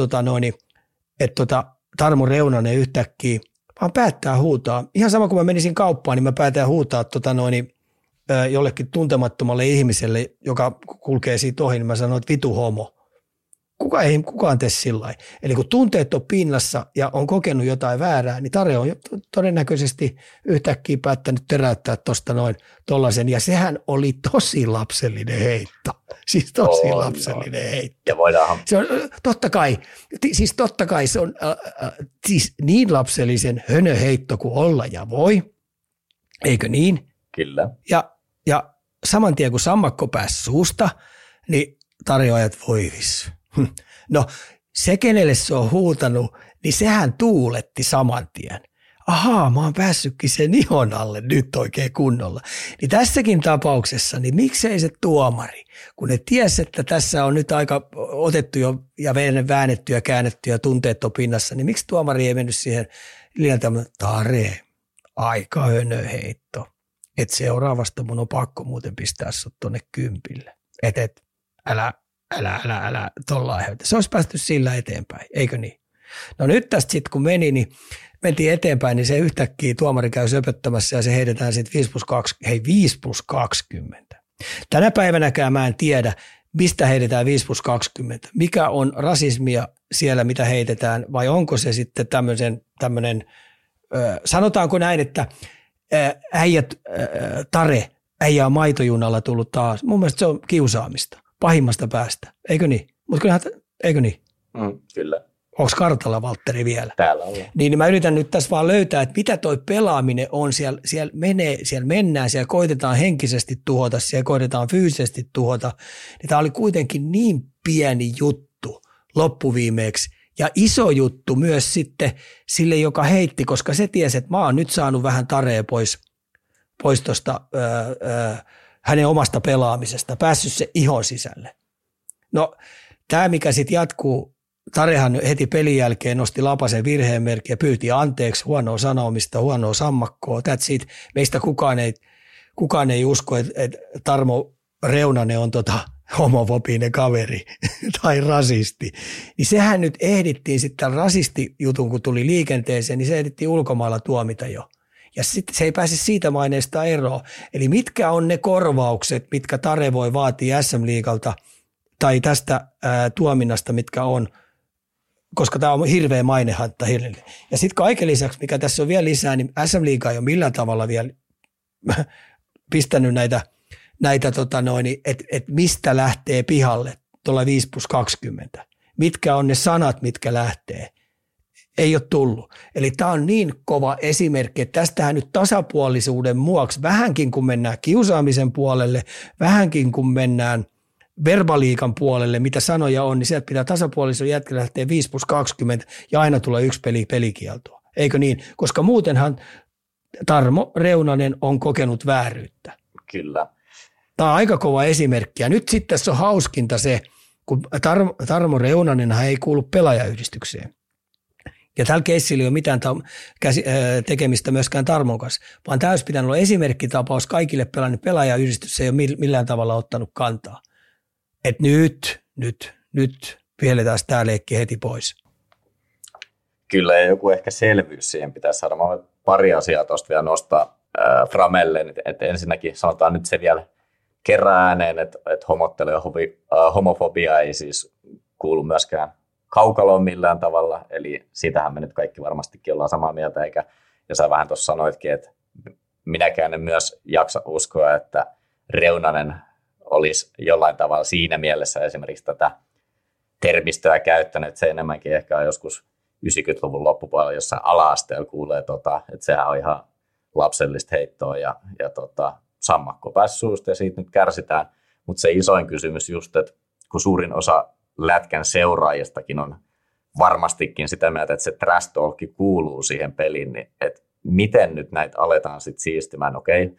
Tarmo Reunanen yhtäkkiä vaan päättää huutaa. Ihan sama kuin mä menisin kauppaan, niin mä päätän huutaa jollekin tuntemattomalle ihmiselle, joka kulkee siitä ohi, niin mä sanon, että vitu homo. Kukaan tee sillain. Eli kun tunteet on pinnassa ja on kokenut jotain väärää, niin Tarja on todennäköisesti yhtäkkiä päättänyt teräyttää tuosta noin tollaisen. Ja sehän oli tosi lapsellinen heitto. Siis tosi lapsellinen heitto. Se on, totta kai se on siis niin lapsellisen hönöheitto kuin olla ja voi. Eikö niin? Kyllä. Ja saman tien kun sammakko pääsi suusta, niin tarjoajat voi vissu. No se, kenelle se on huutanut, niin sehän tuuletti saman tien. Ahaa, mä oon päässytkin sen ihon alle nyt oikein kunnolla. Niin tässäkin tapauksessa, niin miksei se tuomari, kun ne tiesi, että tässä on nyt aika otettu jo ja väännetty ja käännetty ja tunteet on pinnassa, niin miksi tuomari ei mennyt siihen liian tämmöinen, Tare, aika hönöheitto, että seuraavasta mun on pakko muuten pistää sut tonne kympille. Et, älä tollaan höitä. Se olisi päästy sillä eteenpäin, eikö niin? No nyt tästä sitten kun mentiin eteenpäin, niin se yhtäkkiä tuomari käy söpöttämässä ja se heitetään sitten 5 plus 20. Tänä päivänäkään mä en tiedä, mistä heitetään 5 plus 20. Mikä on rasismia siellä, mitä heitetään, vai onko se sitten tämmöinen, sanotaanko näin, että äijä on maitojunalla tullut taas. Mun mielestä se on kiusaamista. Pahimmasta päästä, eikö niin? Mutta kyllähän, eikö niin? Kyllä. Onko kartalla Valtteri vielä? Täällä on. Niin mä yritän nyt tässä vaan löytää, että mitä toi pelaaminen on. Siellä mennään, siellä koitetaan henkisesti tuhota, siellä koitetaan fyysisesti tuhota. Tämä oli kuitenkin niin pieni juttu loppuviimeeksi. Ja iso juttu myös sitten sille, joka heitti, koska se tiesi, että mä oon nyt saanut vähän Tareen pois tuosta hänen omasta pelaamisesta, päässyt se ihon sisälle. No tämä, mikä sitten jatkuu, Tarehan heti pelin jälkeen nosti lapasen virheenmerkin ja pyyti anteeksi, huonoa sanomista, huonoa sammakkoa. That's it. Meistä kukaan ei usko, että Tarmo Reunanen on homofobinen kaveri tai rasisti. Niin sehän nyt ehdittiin sitten tämän rasistijutun, kun tuli liikenteeseen, niin se ehdittiin ulkomailla tuomita jo. Ja sitten se ei pääse siitä maineesta eroon. Eli mitkä on ne korvaukset, mitkä Tare voi vaatia SM-liigalta tai tästä tuominnasta, mitkä on, koska tämä on hirveä mainehantta. Ja sitten kaiken lisäksi, mikä tässä on vielä lisää, niin SM-liiga ei ole millään tavalla vielä pistänyt näitä että mistä lähtee pihalle tuolla 5 plus 20. Mitkä on ne sanat, mitkä lähtee. Ei ole tullut. Eli tämä on niin kova esimerkki, että tästähän nyt tasapuolisuuden muoksi, vähänkin kun mennään kiusaamisen puolelle, vähänkin kun mennään verbaliikan puolelle, mitä sanoja on, niin sieltä pitää tasapuolisuuden jätkellä lähteä 5 plus 20 ja aina tulee yksi pelikieltoa. Eikö niin? Koska muutenhan Tarmo Reunanen on kokenut vääryyttä. Kyllä. Tämä on aika kova esimerkki. Ja nyt sitten tässä on hauskinta se, kun Tarmo Reunanenhan ei kuulu pelaajayhdistykseen. Ja tällä keissillä ei ole mitään tekemistä myöskään Tarmon kanssa, vaan tämä olisi pitänyt olla esimerkkitapaus kaikille pelaajayhdistys, ei ole millään tavalla ottanut kantaa. Että nyt viheletään tämä leikki heti pois. Kyllä, ja joku ehkä selvyys siihen pitäisi saada. Mä voin pari asiaa tuosta vielä nostaa Framelle. Et ensinnäkin sanotaan nyt se vielä kerran ääneen, että homottelu ja homofobia ei siis kuulu myöskään kaukaloon millään tavalla, eli siitähän me nyt kaikki varmastikin ollaan samaa mieltä, ja sä vähän tuossa sanoitkin, että minäkään en myös jaksa uskoa, että Reunanen olisi jollain tavalla siinä mielessä esimerkiksi tätä termistöä käyttänyt, se enemmänkin ehkä on joskus 90-luvun loppupuolella jossain ala-asteella kuulee, että sehän on ihan lapsellista heittoa, ja sammakko pääsi suusta, ja siitä nyt kärsitään, mutta se isoin kysymys just, että kun suurin osa lätkän seuraajistakin on varmastikin sitä mieltä, että se trash talk kuuluu siihen peliin, niin että miten nyt näitä aletaan sitten siistimään. Okei,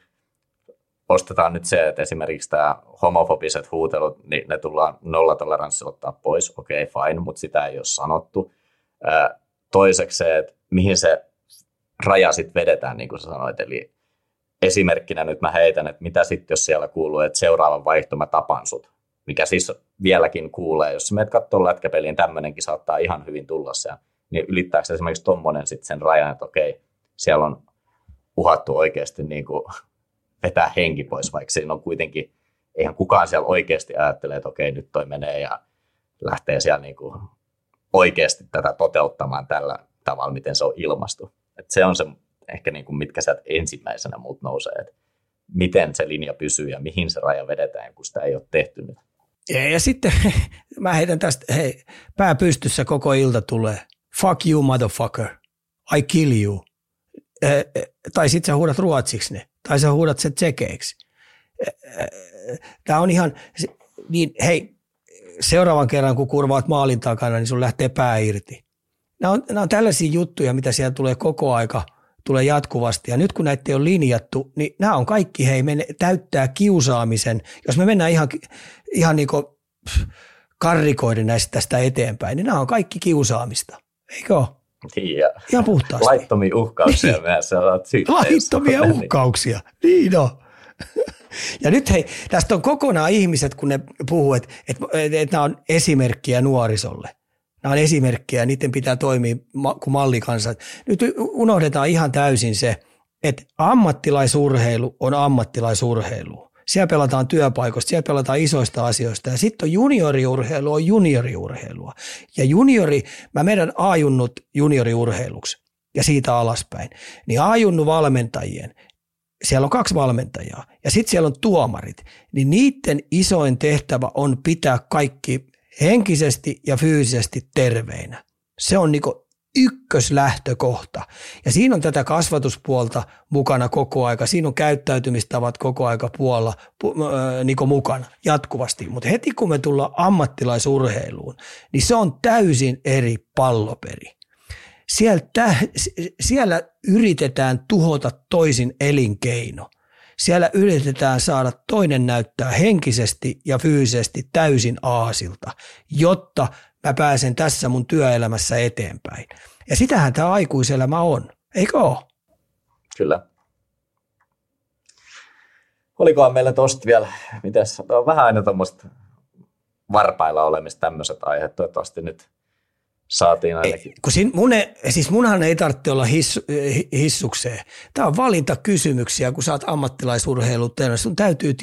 ostetaan nyt se, että esimerkiksi tämä homofobiset huutelut, niin ne tullaan nollatoleranssi ottaa pois. Okei, fine, mutta sitä ei ole sanottu. Toiseksi se, että mihin se raja sitten vedetään, niin kuin sä sanoit. Eli esimerkkinä nyt mä heitän, että mitä sitten, jos siellä kuuluu, että seuraavan vaihto mä tapan sut. Mikä siis vieläkin kuulee, jos sä menet katsomaan lätkäpeliin, tämmöinenkin saattaa ihan hyvin tulla siellä. Niin ylittääkö se esimerkiksi tommonen sitten sen rajan, että okei, siellä on uhattu oikeasti niin kuin vetää henki pois, vaikka siinä on kuitenkin, eihän kukaan siellä oikeasti ajattele, että okei, nyt toi menee ja lähtee siellä niin kuin oikeasti tätä toteuttamaan tällä tavalla, miten se on ilmastu. Et se on se ehkä niin kuin mitkä sieltä ensimmäisenä muut nousee, että miten se linja pysyy ja mihin se raja vedetään, kun sitä ei ole tehty nyt. Ja sitten mä heitän tästä, hei, pää pystyssä koko ilta tulee, fuck you motherfucker, I kill you. Tai sitten sä huudat ruotsiksi ne, tai sä huudat sen tsekeiksi. Tämä on ihan, niin hei, seuraavan kerran kun kurvaat maalin takana, niin sun lähtee pää irti. Nämä on tällaisia juttuja, mitä siellä tulee koko aika, tulee jatkuvasti. Ja nyt kun näitä ei ole linjattu, niin nämä on kaikki, hei, täyttää kiusaamisen. Jos me mennään ihan niin kuin karrikoiden näistä tästä eteenpäin, niin nämä on kaikki kiusaamista, eikö ole? Ja ihan puhtaasti. Laittomia uhkauksia. Niin. Laittomia uhkauksia, niin on. Ja nyt hei, tästä on kokonaan ihmiset, kun ne puhuu, että nämä on esimerkkiä nuorisolle. Nämä on esimerkkejä, niiden pitää toimia kuin mallikansa. Nyt unohdetaan ihan täysin se, että ammattilaisurheilu on ammattilaisurheilu. Siellä pelataan työpaikoista, siellä pelataan isoista asioista. Ja sitten on junioriurheilu, on junioriurheilua. Ja mä meidän A-junnut junioriurheiluksi ja siitä alaspäin. Niin A-junnu valmentajien, siellä on 2 valmentajaa ja sitten siellä on tuomarit. Niin niiden isoin tehtävä on pitää kaikki henkisesti ja fyysisesti terveinä. Se on niinku ykköslähtökohta. Ja siinä on tätä kasvatuspuolta mukana koko aika. Siinä on käyttäytymistavat koko aika puolella niinku mukana jatkuvasti. Mutta heti kun me tullaan ammattilaisurheiluun, niin se on täysin eri palloperi. Siellä yritetään tuhota toisin elinkeino. Siellä yritetään saada toinen näyttää henkisesti ja fyysisesti täysin aasilta, jotta mä pääsen tässä mun työelämässä eteenpäin. Ja sitähän tämä aikuiselämä on, eikö ole? Kyllä. Olikohan meillä tosta vielä, mitäs, on vähän aina tuommoista varpailla olemista tämmöiset aiheet, toivottavasti nyt saatiin ainakin. Munhan ei tarvitse olla hissukseen. Tämä on valintakysymyksiä, kun sä oot ammattilaisurheilut. Sun täytyy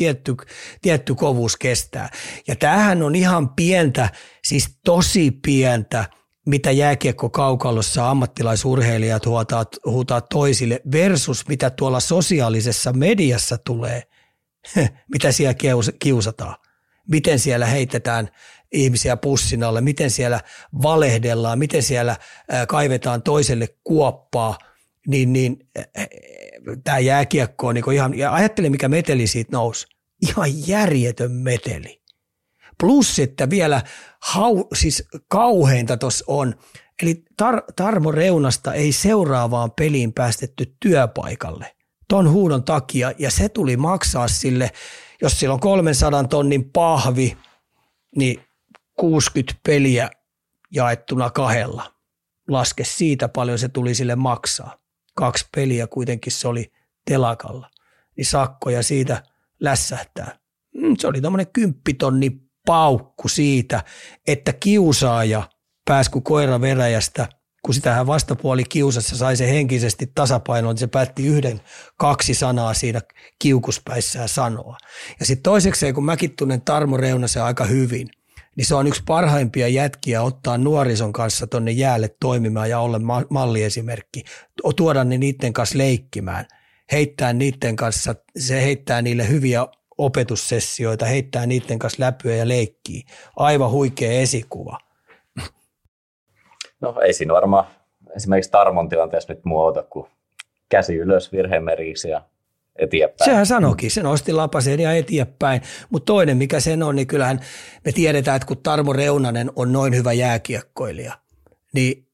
tietty kovuus kestää. Ja tämähän on ihan pientä, siis tosi pientä, mitä jääkiekkokaukalossa ammattilaisurheilijat huutaa toisille versus mitä tuolla sosiaalisessa mediassa tulee, mitä siellä kiusataan, miten siellä heitetään ihmisiä pussin alle, miten siellä valehdellaan, miten siellä kaivetaan toiselle kuoppaa, niin tämä jääkiekko on niin ihan, ja ajattele mikä meteli siitä nousi, ihan järjetön meteli. Plus, että vielä siis kauheinta tuossa on, eli Tarmo Reunasta ei seuraavaan peliin päästetty työpaikalle ton huudon takia, ja se tuli maksaa sille, jos sillä on 300 000 pahvi, niin 60 peliä jaettuna 2. Laske siitä paljon se tuli sille maksaa. 2 peliä kuitenkin se oli telakalla. Niin sakkoja siitä lässähtää. Se oli tommoinen 10 000 paukku siitä, että kiusaaja pääsi kuin koira veräjästä. Kun sitähän vastapuoli kiusassa sai se henkisesti tasapainoon, niin se päätti 1-2 sanaa siinä kiukuspäissään sanoa. Ja sitten toisekseen, kun mäkin tunnen Tarmo Reunasen aika hyvin, niin se on yksi parhaimpia jätkiä ottaa nuorison kanssa tuonne jäälle toimimaan ja olla malliesimerkki. Tuoda ne niiden kanssa leikkimään, heittää niiden kanssa, se heittää niille hyviä opetussessioita, heittää niiden kanssa läpyä ja leikkiä. Aivan huikea esikuva. No ei siinä varmaan esimerkiksi Tarmon tilanteessa nyt muuta kuin käsi ylös virhemerkiksi ja eteenpäin. Sehän sanoikin, se nosti Lapaseen ja eteenpäin, mutta toinen mikä sen on, niin kyllähän me tiedetään, että kun Tarmo Reunanen on noin hyvä jääkiekkoilija, niin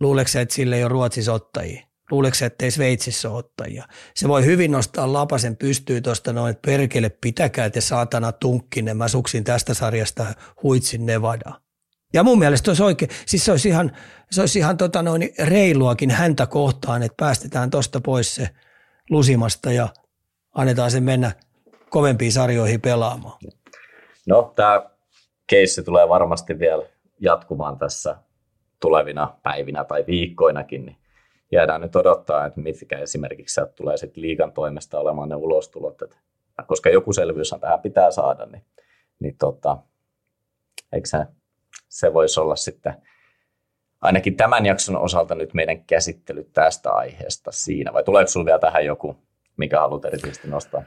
luuleeko sä, että sillä ei ole Ruotsissa ottajia? Luuleeko sä, että ei Sveitsissä ole ottajia? Se voi hyvin nostaa Lapasen pystyyn tuosta noin, että perkele pitäkää te saatana tunkkinen, mä suksin tästä sarjasta huitsin Nevadaan. Ja mun mielestä olisi oikein, siis se olisi ihan reiluakin häntä kohtaan, että päästetään tuosta pois se lusimasta ja annetaan sen mennä kovempiin sarjoihin pelaamaan. No, tämä keissi tulee varmasti vielä jatkumaan tässä tulevina päivinä tai viikkoinakin, niin jäädään nyt odottaa, että mitkä esimerkiksi tulee sitten liigan toimesta olemaan ne ulostulot, että koska joku selvyys tähän pitää saada, niin eikö se voisi olla sitten ainakin tämän jakson osalta nyt meidän käsittely tästä aiheesta siinä. Vai tuleeko sinulla vielä tähän joku, mikä haluat erityisesti nostaa?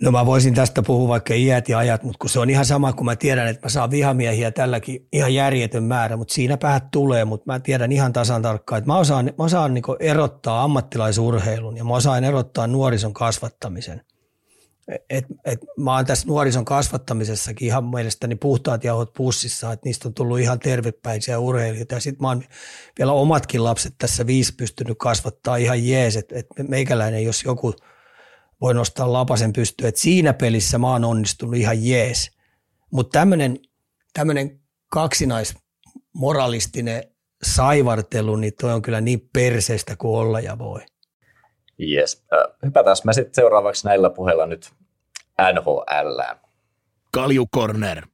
No mä voisin tästä puhua vaikka iät ja ajat, mutta kun se on ihan sama, kun mä tiedän, että mä saan vihamiehiä tälläkin ihan järjetön määrä, mutta siinä päät tulee, mutta mä tiedän ihan tasan tarkkaan, että mä osaan niin kuin erottaa ammattilaisurheilun ja mä osaan erottaa nuorison kasvattamisen. Mä oon tässä nuorison kasvattamisessakin ihan mielestäni puhtaat jauhot pussissa, että niistä on tullut ihan tervepäisiä urheilijoita. Ja sit mä oon vielä omatkin lapset tässä 5 pystynyt kasvattaa ihan jees, että meikäläinen, jos joku voi nostaa Lapasen pystyyn, että siinä pelissä mä oon onnistunut ihan jees. Mutta tämmönen kaksinaismoralistinen saivartelu, niin toi on kyllä niin perseestä kuin olla ja voi. Jes. Hypätään me sitten seuraavaksi näillä puheilla nyt NHL:ään. Kaljucorner.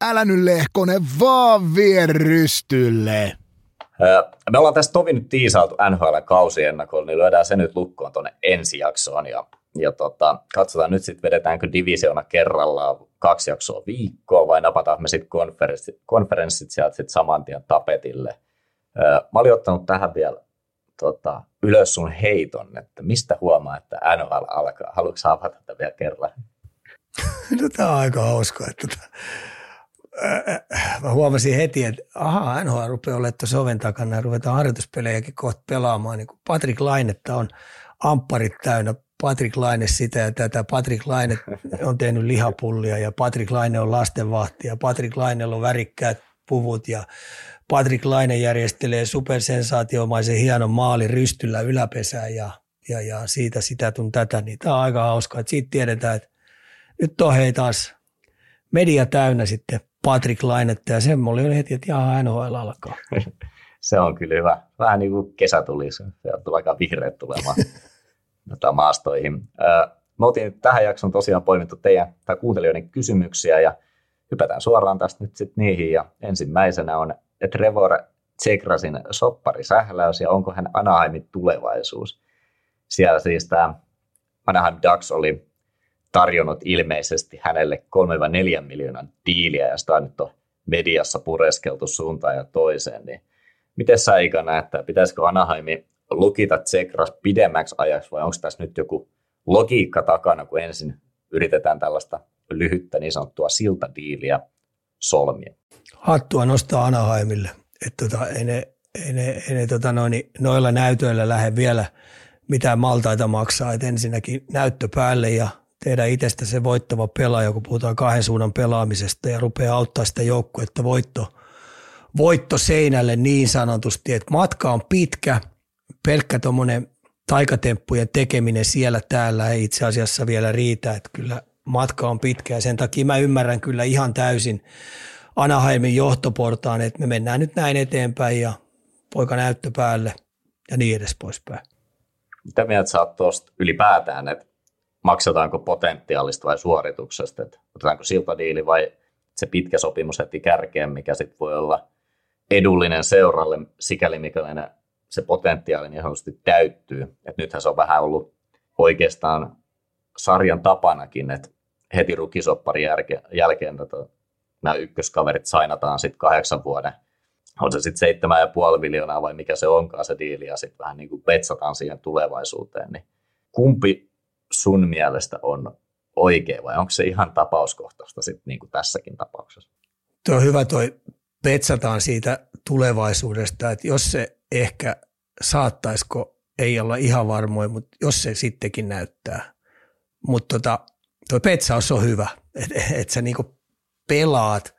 Älä nyt Lehkonen, vaan vie rystylle. Me ollaan tässä tovi nyt tiisailtu NHL-kausiennakolla, niin lyödään se nyt lukkoon tuonne ensi jaksoon. Ja katsotaan nyt sitten, vedetäänkö divisioona kerrallaan 2 jaksoa viikkoa vai napataan me sitten konferenssit sieltä sitten saman tien tapetille. Mä olin ottanut tähän vielä ylös sun heiton, että mistä huomaa, että NHL alkaa. Haluatko sä avata tätä vielä kerran? No tää on aika hauska. Mä huomasin heti, että NHL rupeaa olemaan tuossa oven takana ja ruvetaan harjoituspelejäkin kohta pelaamaan. Niin Patrik Lainetta on ampparit täynnä. Patrik Laine sitä ja tätä. Patrik Laine on tehnyt lihapullia ja Patrik Laine on lastenvahti ja Patrik Lainella on värikkäät puvut ja Patrik Laine järjestelee supersensaatiomaisen hienon maalin rystyllä yläpesään ja siitä sitä tun tätä. Niin tämä on aika hauskaa, että siitä tiedetään, että nyt on hei taas media täynnä sitten Patrik Lainetta ja semmoinen oli heti, että jaha, NHL alkaa. Se on kyllä hyvä. Vähän niin kuin kesä tuli, se on aika vihreät tulemaan maastoihin. Me oltiin tähän jakson tosiaan poimittu teidän tai kuuntelijoiden kysymyksiä ja hypätään suoraan tästä nyt sitten niihin ja ensimmäisenä on Trevor Tsekrasin sopparisähläys ja onko hän Anaheimin tulevaisuus. Siellä siis tämä Anaheim Ducks oli tarjonnut ilmeisesti hänelle 3-4 miljoonan diiliä ja sitä nyt on mediassa pureskeltu suuntaan ja toiseen. Niin miten sä Ika näet, pitäisikö Anaheimi lukita Tsekras pidemmäksi ajaksi vai onko tässä nyt joku logiikka takana, kun ensin yritetään tällaista lyhyttä niin sanottua siltadiiliä solmia? Hattua nostaa Anaheimille, että noilla näytöillä lähde vielä mitään maltaita maksaa, että ensinnäkin näyttö päälle ja tehdä itsestä se voittava pelaaja, kun puhutaan 2 suunnan pelaamisesta ja rupeaa auttaa sitä joukkuetta voitto seinälle niin sanotusti, että matka on pitkä, pelkkä tuommoinen taikatemppujen tekeminen siellä täällä ei itse asiassa vielä riitä, että kyllä matka on pitkä ja sen takia mä ymmärrän kyllä ihan täysin Anaheimin johtoportaan, että me mennään nyt näin eteenpäin ja poika näyttö päälle ja niin edes poispäin. Mitä mieltä sä oot tuosta ylipäätään, että maksataanko potentiaalista vai suorituksesta, että otetaanko siltadiili vai se pitkä sopimus heti kärkeen, mikä sitten voi olla edullinen seuralle, sikäli mikä se potentiaali niin sanotusti täyttyy. Että nythän se on vähän ollut oikeastaan sarjan tapanakin, että heti rukisopparin jälkeen nämä ykköskaverit sainataan sitten 8 vuoden. On se sitten 7,5 miljoonaa vai mikä se onkaan se diili ja sitten vähän niin kuin betsataan siihen tulevaisuuteen. Niin kumpi sun mielestä on oikea vai onko se ihan tapauskohtaista sitten niin kuin tässäkin tapauksessa? Tuo on hyvä toi betsataan siitä tulevaisuudesta, että jos se ehkä saattaisiko ei olla ihan varmoja, mutta jos se sittenkin näyttää. Mutta tuo petsaus on hyvä, että et sä niinku pelaat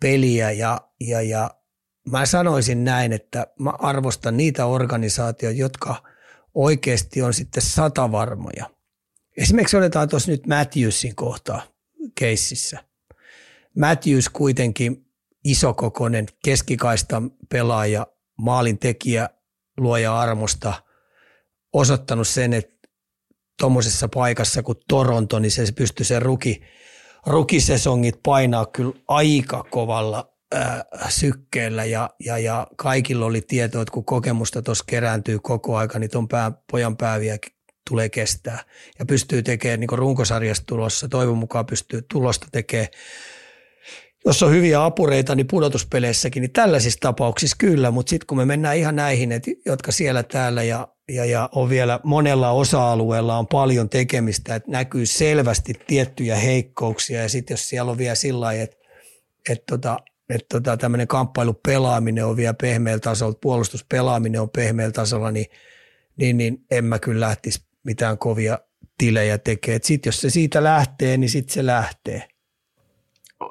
peliä ja mä sanoisin näin, että mä arvostan niitä organisaatioita, jotka oikeasti on sitten satavarmoja. Esimerkiksi otetaan tuossa nyt Matthewsin kohtaa keississä. Matthews kuitenkin isokokoinen keskikaistan pelaaja, maalintekijä, luoja armosta, osoittanut sen, että tuommoisessa paikassa kuin Toronto, niin se pystyy sen rukisesongit painaa kyllä aika kovalla sykkeellä ja kaikilla oli tietoa, että kun kokemusta tuossa kerääntyy koko aika, niin tuon pojan pääviä tulee kestää ja pystyy tekemään niin kuin runkosarjasta tulossa, toivon mukaan pystyy tulosta tekemään. Jos on hyviä apureita, niin pudotuspeleissäkin, niin tällaisissa tapauksissa kyllä, mutta sitten kun me mennään ihan näihin, että jotka siellä täällä ja on vielä monella osa-alueella on paljon tekemistä, että näkyy selvästi tiettyjä heikkouksia ja sitten jos siellä on vielä sillä lailla, että tämmöinen kamppailupelaaminen on vielä pehmeällä tasolla, puolustuspelaaminen on pehmeällä tasolla, niin en mä kyllä lähtisi mitään kovia tilejä tekemään. Sitten jos se siitä lähtee, niin sitten se lähtee.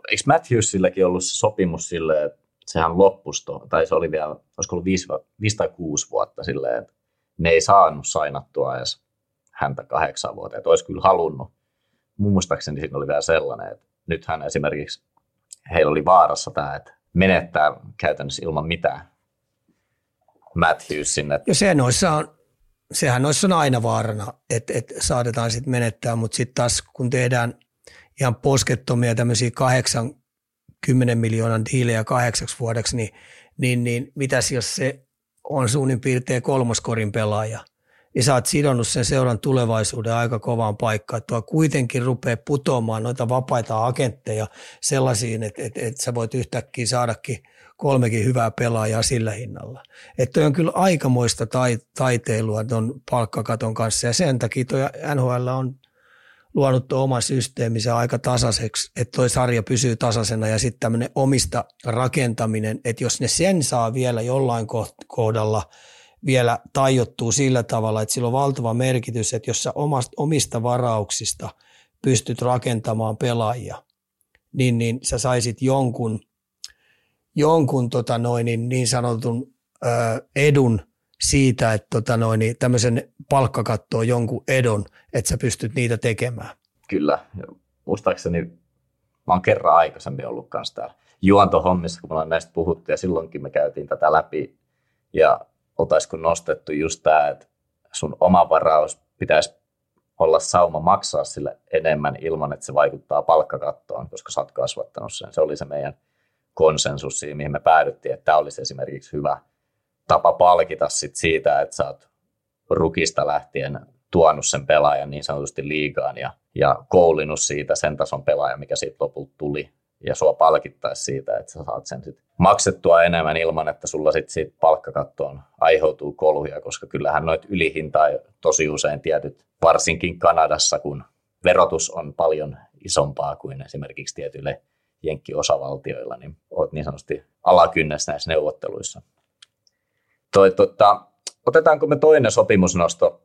Eikö Matthewsilläkin ollut se sopimus silleen, että sehän loppusi, tai se oli vielä, olisiko ollut 5 tai 6 vuotta silleen, että ne ei saanut sainattua edes häntä 8 vuotta, että olisi kyllä halunnut. Mun muistaakseni siinä oli vielä sellainen, että nythän esimerkiksi heillä oli vaarassa tämä, että menettää käytännössä ilman mitään Matthewsin. Että... Sehän noissa on aina vaarana, että saatetaan sitten menettää, mutta sitten taas kun tehdään ihan poskettomia tämmöisiä 8-10 miljoonan diilejä 8 vuodeksi, niin mitäs jos se on suunnin piirtein kolmoskorin pelaaja, niin sä oot sidonnut sen seuran tulevaisuuden aika kovaan paikkaan. Tuo kuitenkin rupeaa putoamaan noita vapaita agentteja sellaisiin, että sä voit yhtäkkiä saadakin 3 hyvää pelaajaa sillä hinnalla. Että toi on kyllä aikamoista taiteilua ton palkkakaton kanssa ja sen takia toi NHL on luonut oman systeeminsä aika tasaiseksi, että toi sarja pysyy tasaisena ja sitten tämmöinen omista rakentaminen, että jos ne sen saa vielä jollain kohdalla vielä tajottuu sillä tavalla, että sillä on valtava merkitys, että jos sä omista varauksista pystyt rakentamaan pelaajia, niin sä saisit jonkun niin sanotun edun siitä, että tämmöisen palkkakattoa jonkun edun, että sä pystyt niitä tekemään. Kyllä. Muistaakseni mä oon kerran aikaisemmin ollut kanssa täällä juontohommissa, kun me ollaan näistä puhuttu ja silloinkin me käytiin tätä läpi ja oltaisiko nostettu just tämä, että sun oma varaus pitäisi olla sauma maksaa sille enemmän ilman, että se vaikuttaa palkkakattoon, koska sä oot kasvattanut sen. Se oli se meidän konsensus, mihin me päädyttiin, että tämä olisi esimerkiksi hyvä tapa palkita sit siitä, että sä oot rukista lähtien tuonut sen pelaajan niin sanotusti liigaan ja koulinut siitä sen tason pelaajan, mikä siitä lopulta tuli. Ja sua palkittaisi siitä, että sä saat sen sit maksettua enemmän ilman, että sulla sit siitä palkkakattoon aiheutuu kolhuja, koska kyllähän noit ylihintaa tosi usein tietyt, varsinkin Kanadassa, kun verotus on paljon isompaa kuin esimerkiksi tietyille jenkkiosavaltioilla, niin oot niin sanotusti alakynnässä näissä neuvotteluissa. Otetaanko me toinen sopimusnosto?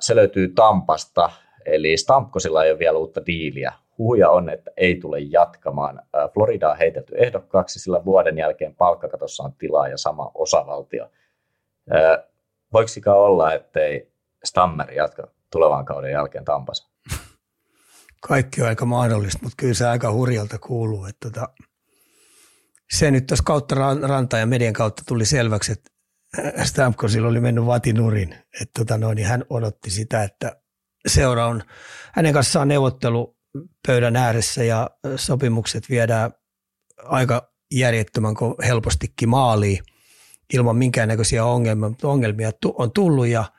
Se löytyy Tampasta, eli Stamkosilla ei ole vielä uutta diiliä. Huhuja on, että ei tule jatkamaan. Florida on heitelty ehdokkaaksi, sillä vuoden jälkeen palkkakatossa on tilaa ja sama osavaltio. Voiksikaan olla, ettei Stammer jatka tulevan kauden jälkeen Tampassa? Kaikki on aika mahdollista, mutta kyllä se aika hurjalta kuuluu. Että se nyt tuossa kautta rantaa ja median kautta tuli selväksi, että Stamkosilla oli mennyt vatinurin. Että niin hän odotti sitä, että seura on hänen kanssaan neuvottelupöydän ääressä ja sopimukset viedään aika järjettömän helpostikin maaliin ilman minkäännäköisiä ongelmia on tullut ja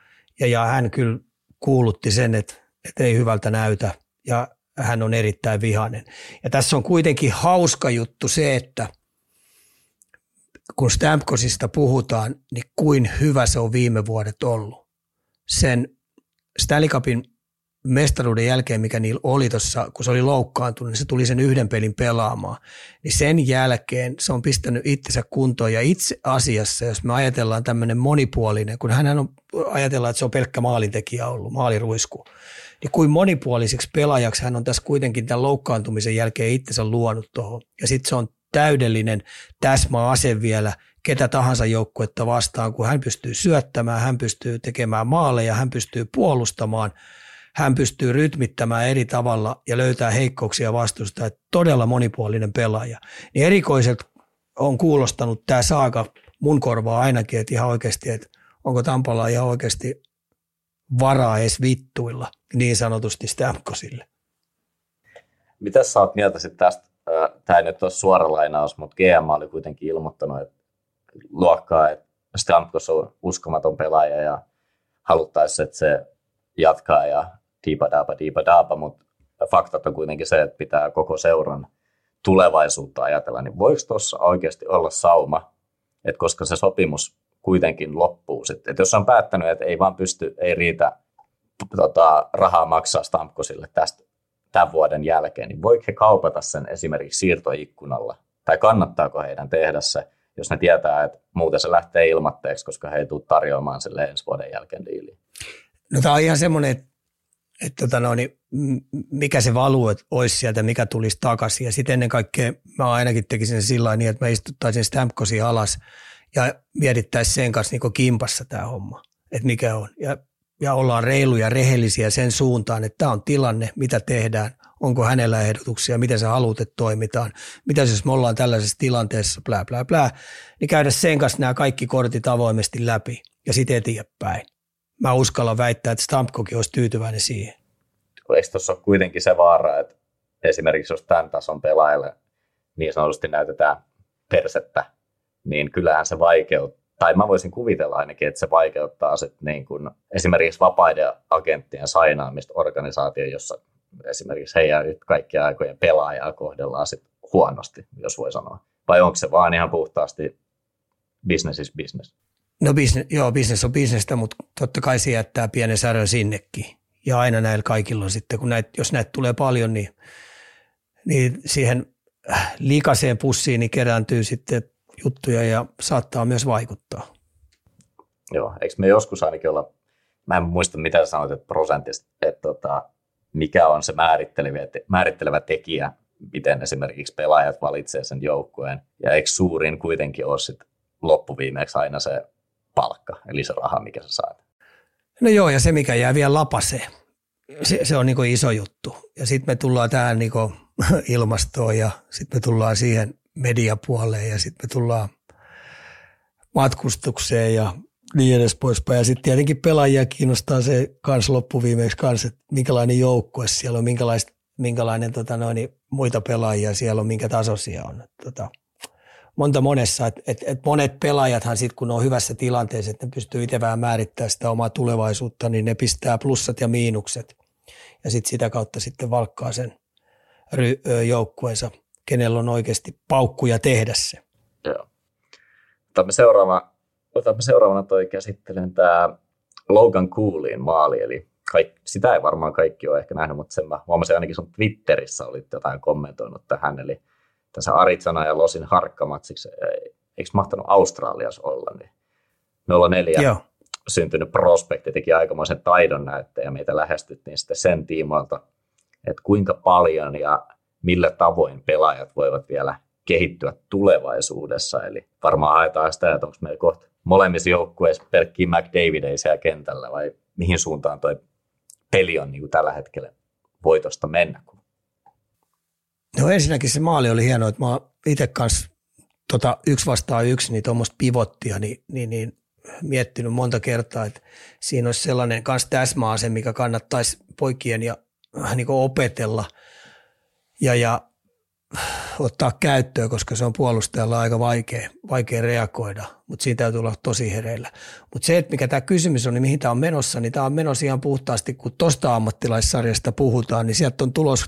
hän kyllä kuulutti sen, että ei hyvältä näytä ja hän on erittäin vihainen. Ja tässä on kuitenkin hauska juttu se, että kun Stamkosista puhutaan, niin kuin hyvä se on viime vuodet ollut. Sen Stanley Cupin mestaruuden jälkeen, mikä niillä oli tuossa, kun se oli loukkaantunut, niin se tuli sen yhden pelin pelaamaan. Niin sen jälkeen se on pistänyt itsensä kuntoon ja itse asiassa, jos me ajatellaan tämmöinen monipuolinen, kun hänhän on, ajatellaan, että se on pelkkä maalintekijä ollut, maaliruisku, niin kuin monipuoliseksi pelaajaksi hän on tässä kuitenkin tämän loukkaantumisen jälkeen itsensä luonut tuohon. Ja sitten se on täydellinen täsmäase vielä ketä tahansa joukkuetta vastaan, kun hän pystyy syöttämään, hän pystyy tekemään maaleja, hän pystyy puolustamaan, hän pystyy rytmittämään eri tavalla ja löytää heikkouksia vastusta. Että todella monipuolinen pelaaja. Niin erikoiset on kuulostanut tämä saaga mun korvaa ainakin, että ihan oikeasti, että onko Tampalla ihan oikeasti varaa edes vittuilla niin sanotusti Stamkosille. Mitä sä oot mieltä sitten tästä? Tämä ei nyt ole suora lainaus, mutta GM oli kuitenkin ilmoittanut, että luokkaa, että Stamkos on uskomaton pelaaja ja haluttaisiin, että se jatkaa ja diipa daapa, mutta faktat on kuitenkin se, että pitää koko seuran tulevaisuutta ajatella, niin voiko tuossa oikeasti olla sauma, että koska se sopimus kuitenkin loppuu sitten, että jos on päättänyt, että ei vaan pysty, ei riitä rahaa maksaa Stamkosille tästä tämän vuoden jälkeen, niin voiko he kaupata sen esimerkiksi siirtoikkunalla, tai kannattaako heidän tehdä se, jos ne tietää, että muuten se lähtee ilmatteeksi, koska he ei tule tarjoamaan sille ensi vuoden jälkeen diiliin. No tämä on ihan semmoinen, että mikä se valuu olisi sieltä, mikä tulisi takaisin. Ja sitten ennen kaikkea mä ainakin tekisin sen sillä tavalla, että mä istuttaisin Stamkosin alas ja mietittäisiin sen kanssa niin kimpassa tämä homma, että mikä on. Ja ollaan reiluja ja rehellisiä sen suuntaan, että tämä on tilanne, mitä tehdään, onko hänellä ehdotuksia, miten sä haluat, että toimitaan, mitä jos me ollaan tällaisessa tilanteessa, niin käydä sen kanssa nämä kaikki kortit avoimesti läpi ja sitten eteenpäin. Mä uskallan väittää, että Stamkokin olisi tyytyväinen siihen. Eikö tuossa ole kuitenkin se vaara, että esimerkiksi jos tämän tason pelaajalle niin sanotusti näytetään persettä, niin kyllähän se vaikeuttaa. Tai mä voisin kuvitella ainakin, että se vaikeuttaa sit niin kun esimerkiksi vapaiden agenttien sainaamista organisaatioon, jossa esimerkiksi heidän kaikkien aikojen pelaajaa kohdellaan sit huonosti, jos voi sanoa. Vai onko se vaan ihan puhtaasti business is business? No business on businessta, mutta totta kai se jättää pienen särön sinnekin. Ja aina näillä kaikilla on sitten, kun jos näitä tulee paljon, niin siihen likaiseen pussiin niin kerääntyy sitten juttuja ja saattaa myös vaikuttaa. Joo, eikö me joskus ainakin olla, mä en muista mitä sanoit, että prosentista, että mikä on se määrittelevä tekijä, miten esimerkiksi pelaajat valitsee sen joukkueen, ja eikö suurin kuitenkin ole sit loppuviimeeksi aina se palkka, eli se raha, mikä sä saat? No joo, ja se mikä jää vielä lapaseen, se on niinku iso juttu. Ja sitten me tullaan tähän niinku ilmastoon ja sitten me tullaan siihen mediapuoleen ja sitten me tullaan matkustukseen ja niin edes poispäin. Ja sitten tietenkin pelaajia kiinnostaa se kans loppuviimeeksi kans, että minkälainen joukkue siellä on, minkälainen muita pelaajia siellä on, minkä tasoisia on. Monta monessa, että monet pelaajathan sitten kun on hyvässä tilanteessa, että ne pystyy itse vähän määrittämään sitä omaa tulevaisuutta, niin ne pistää plussat ja miinukset ja sitten sitä kautta sitten valkkaa sen joukkueensa, kenellä on oikeasti paukkuja tehdä se. Joo. Otamme seuraavana toi käsittelen tämä Logan Coolin maali, eli sitä ei varmaan kaikki ole ehkä nähnyt, mutta sen mä huomasin ainakin sun Twitterissä olit jotain kommentoinut tähän, eli tässä Arizona ja Losin harkkamatsiksi, eikö mahtanut Australiassa olla, niin 04 Joo. syntynyt prospekti teki aikamoisen taidon näytteen ja meitä lähestyttiin sitten sen tiimoilta, että kuinka paljon ja millä tavoin pelaajat voivat vielä kehittyä tulevaisuudessa. Eli varmaan haetaan sitä, että onko meillä kohta molemmissa joukkueissa pelkkiä McDavideja siellä kentällä, vai mihin suuntaan toi peli on niin kuin tällä hetkellä voitosta mennä. No ensinnäkin se maali oli hieno, että mä itse kanssa 1 vastaan 1, niin tuommoista pivottia, niin miettinyt monta kertaa, että siinä olisi sellainen kanssa täsmäase, mikä kannattaisi poikien ja niin kuin opetella, ja ottaa käyttöön, koska se on puolustajalla aika vaikea reagoida, mutta siinä täytyy olla tosi hereillä. Mutta se, että mikä tämä kysymys on, niin mihin tämä on menossa, niin tämä on menossa ihan puhtaasti, kun tuosta ammattilaissarjasta puhutaan, niin sieltä on tulossa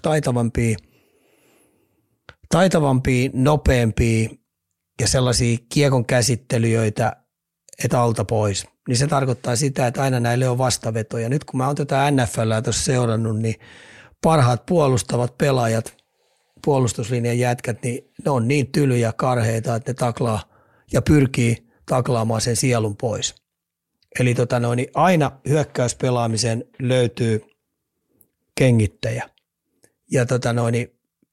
taitavampia, nopeampia ja sellaisia kiekon käsittelijöitä, että alta pois, niin se tarkoittaa sitä, että aina näille on vastavetoja. Nyt kun mä oon tätä NFLää tuossa seurannut, niin parhaat puolustavat pelaajat, puolustuslinjan jätkät, niin ne on niin tylyjä karheita, että ne taklaa ja pyrkii taklaamaan sen sielun pois. Eli niin aina hyökkäyspelaamiseen löytyy kengittäjä. Ja,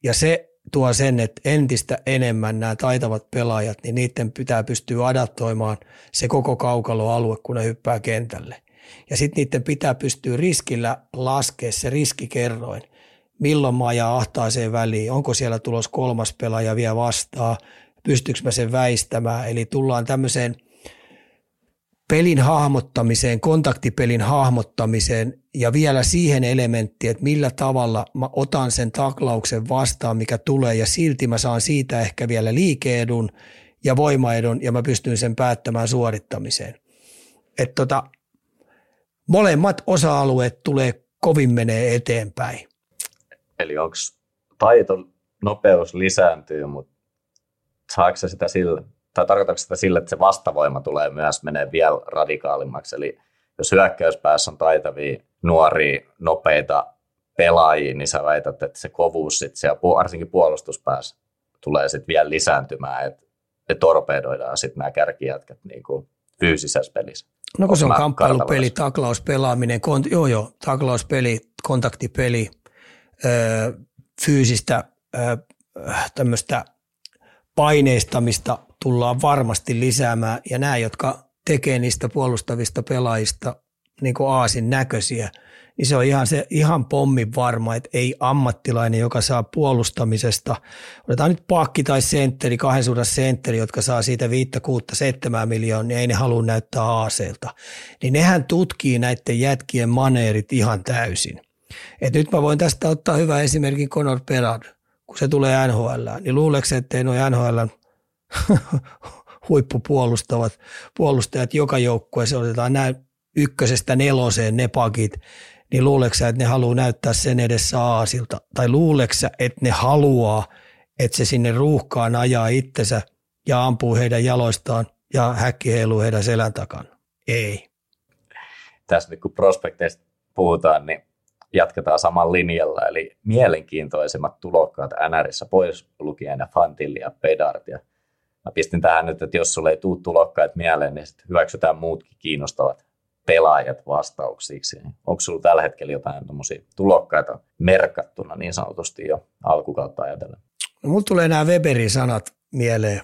ja se tuo sen, että entistä enemmän nämä taitavat pelaajat, niin niiden pitää pystyä adaptoimaan se koko kaukaloalue, kun ne hyppää kentälle. Ja sitten niiden pitää pystyä riskillä laskea se riskikerroin. Milloin mä ajaa ahtaaseen väliin, onko siellä tulos kolmas pelaaja vielä vastaan, pystyykö mä sen väistämään. Eli tullaan tämmöiseen pelin hahmottamiseen, kontaktipelin hahmottamiseen ja vielä siihen elementtiin, että millä tavalla mä otan sen taklauksen vastaan, mikä tulee ja silti mä saan siitä ehkä vielä liike-edun ja voimaedun ja mä pystyn sen päättämään suorittamiseen. Että molemmat osa-alueet tulee kovin menee eteenpäin. Eli onko taito, nopeus lisääntyy, mutta saako se sitä sillä? Tai tarkoitatko sitä sillä, että se vastavoima tulee myös menee vielä radikaalimmaksi? Eli jos hyökkäyspäässä on taitavia, nuoria, nopeita pelaajia, niin sä väität, että se kovuus sitten siellä, varsinkin puolustuspäässä, tulee sitten vielä lisääntymään, että me torpedoidaan sitten nämä kärkijätkät niin kuin fyysisessä pelissä. No kun se on kamppailupeli, taklauspelaaminen, taklauspeli, kontaktipeli, fyysistä tämmöistä paineistamista tullaan varmasti lisäämään, ja nämä, jotka tekee niistä puolustavista pelaajista niin kuin aasin näköisiä, niin se on ihan pommin varma, että ei ammattilainen, joka saa puolustamisesta, otetaan nyt pakki tai sentteri, kahden suhdan sentteri, jotka saa siitä 5, 6, 7 miljoonaa, niin ei ne halua näyttää aaseilta. Niin nehän tutkii näiden jätkien maneerit ihan täysin. Et nyt mä voin tästä ottaa hyvä esimerkin Conor Perard, kun se tulee NHL, niin luuleeko, että ei noin NHL huippupuolustajat joka joukkueessa otetaan näin 1-4 ne pakit, niin luuleeko sä, että ne haluaa näyttää sen edessä aasilta? Tai luuleeko sä, että ne haluaa, että se sinne ruuhkaan ajaa itsensä ja ampuu heidän jaloistaan ja häkki heiluu heidän selän takana? Ei. Tässä nyt kun prospekteista puhutaan, niin jatketaan saman linjalla, eli mielenkiintoisimmat tulokkaat NRissä pois lukien ja Fantilli ja Pedard. Ja mä pistin tähän nyt, että jos sulle ei tule tulokkaat mieleen, niin sitten hyväksytään muutkin kiinnostavat pelaajat vastauksiksi. Onko sulla tällä hetkellä jotain tulokkaita merkattuna niin sanotusti jo alkukautta ajatellen? No, mulla tulee nämä Weberin sanat mieleen,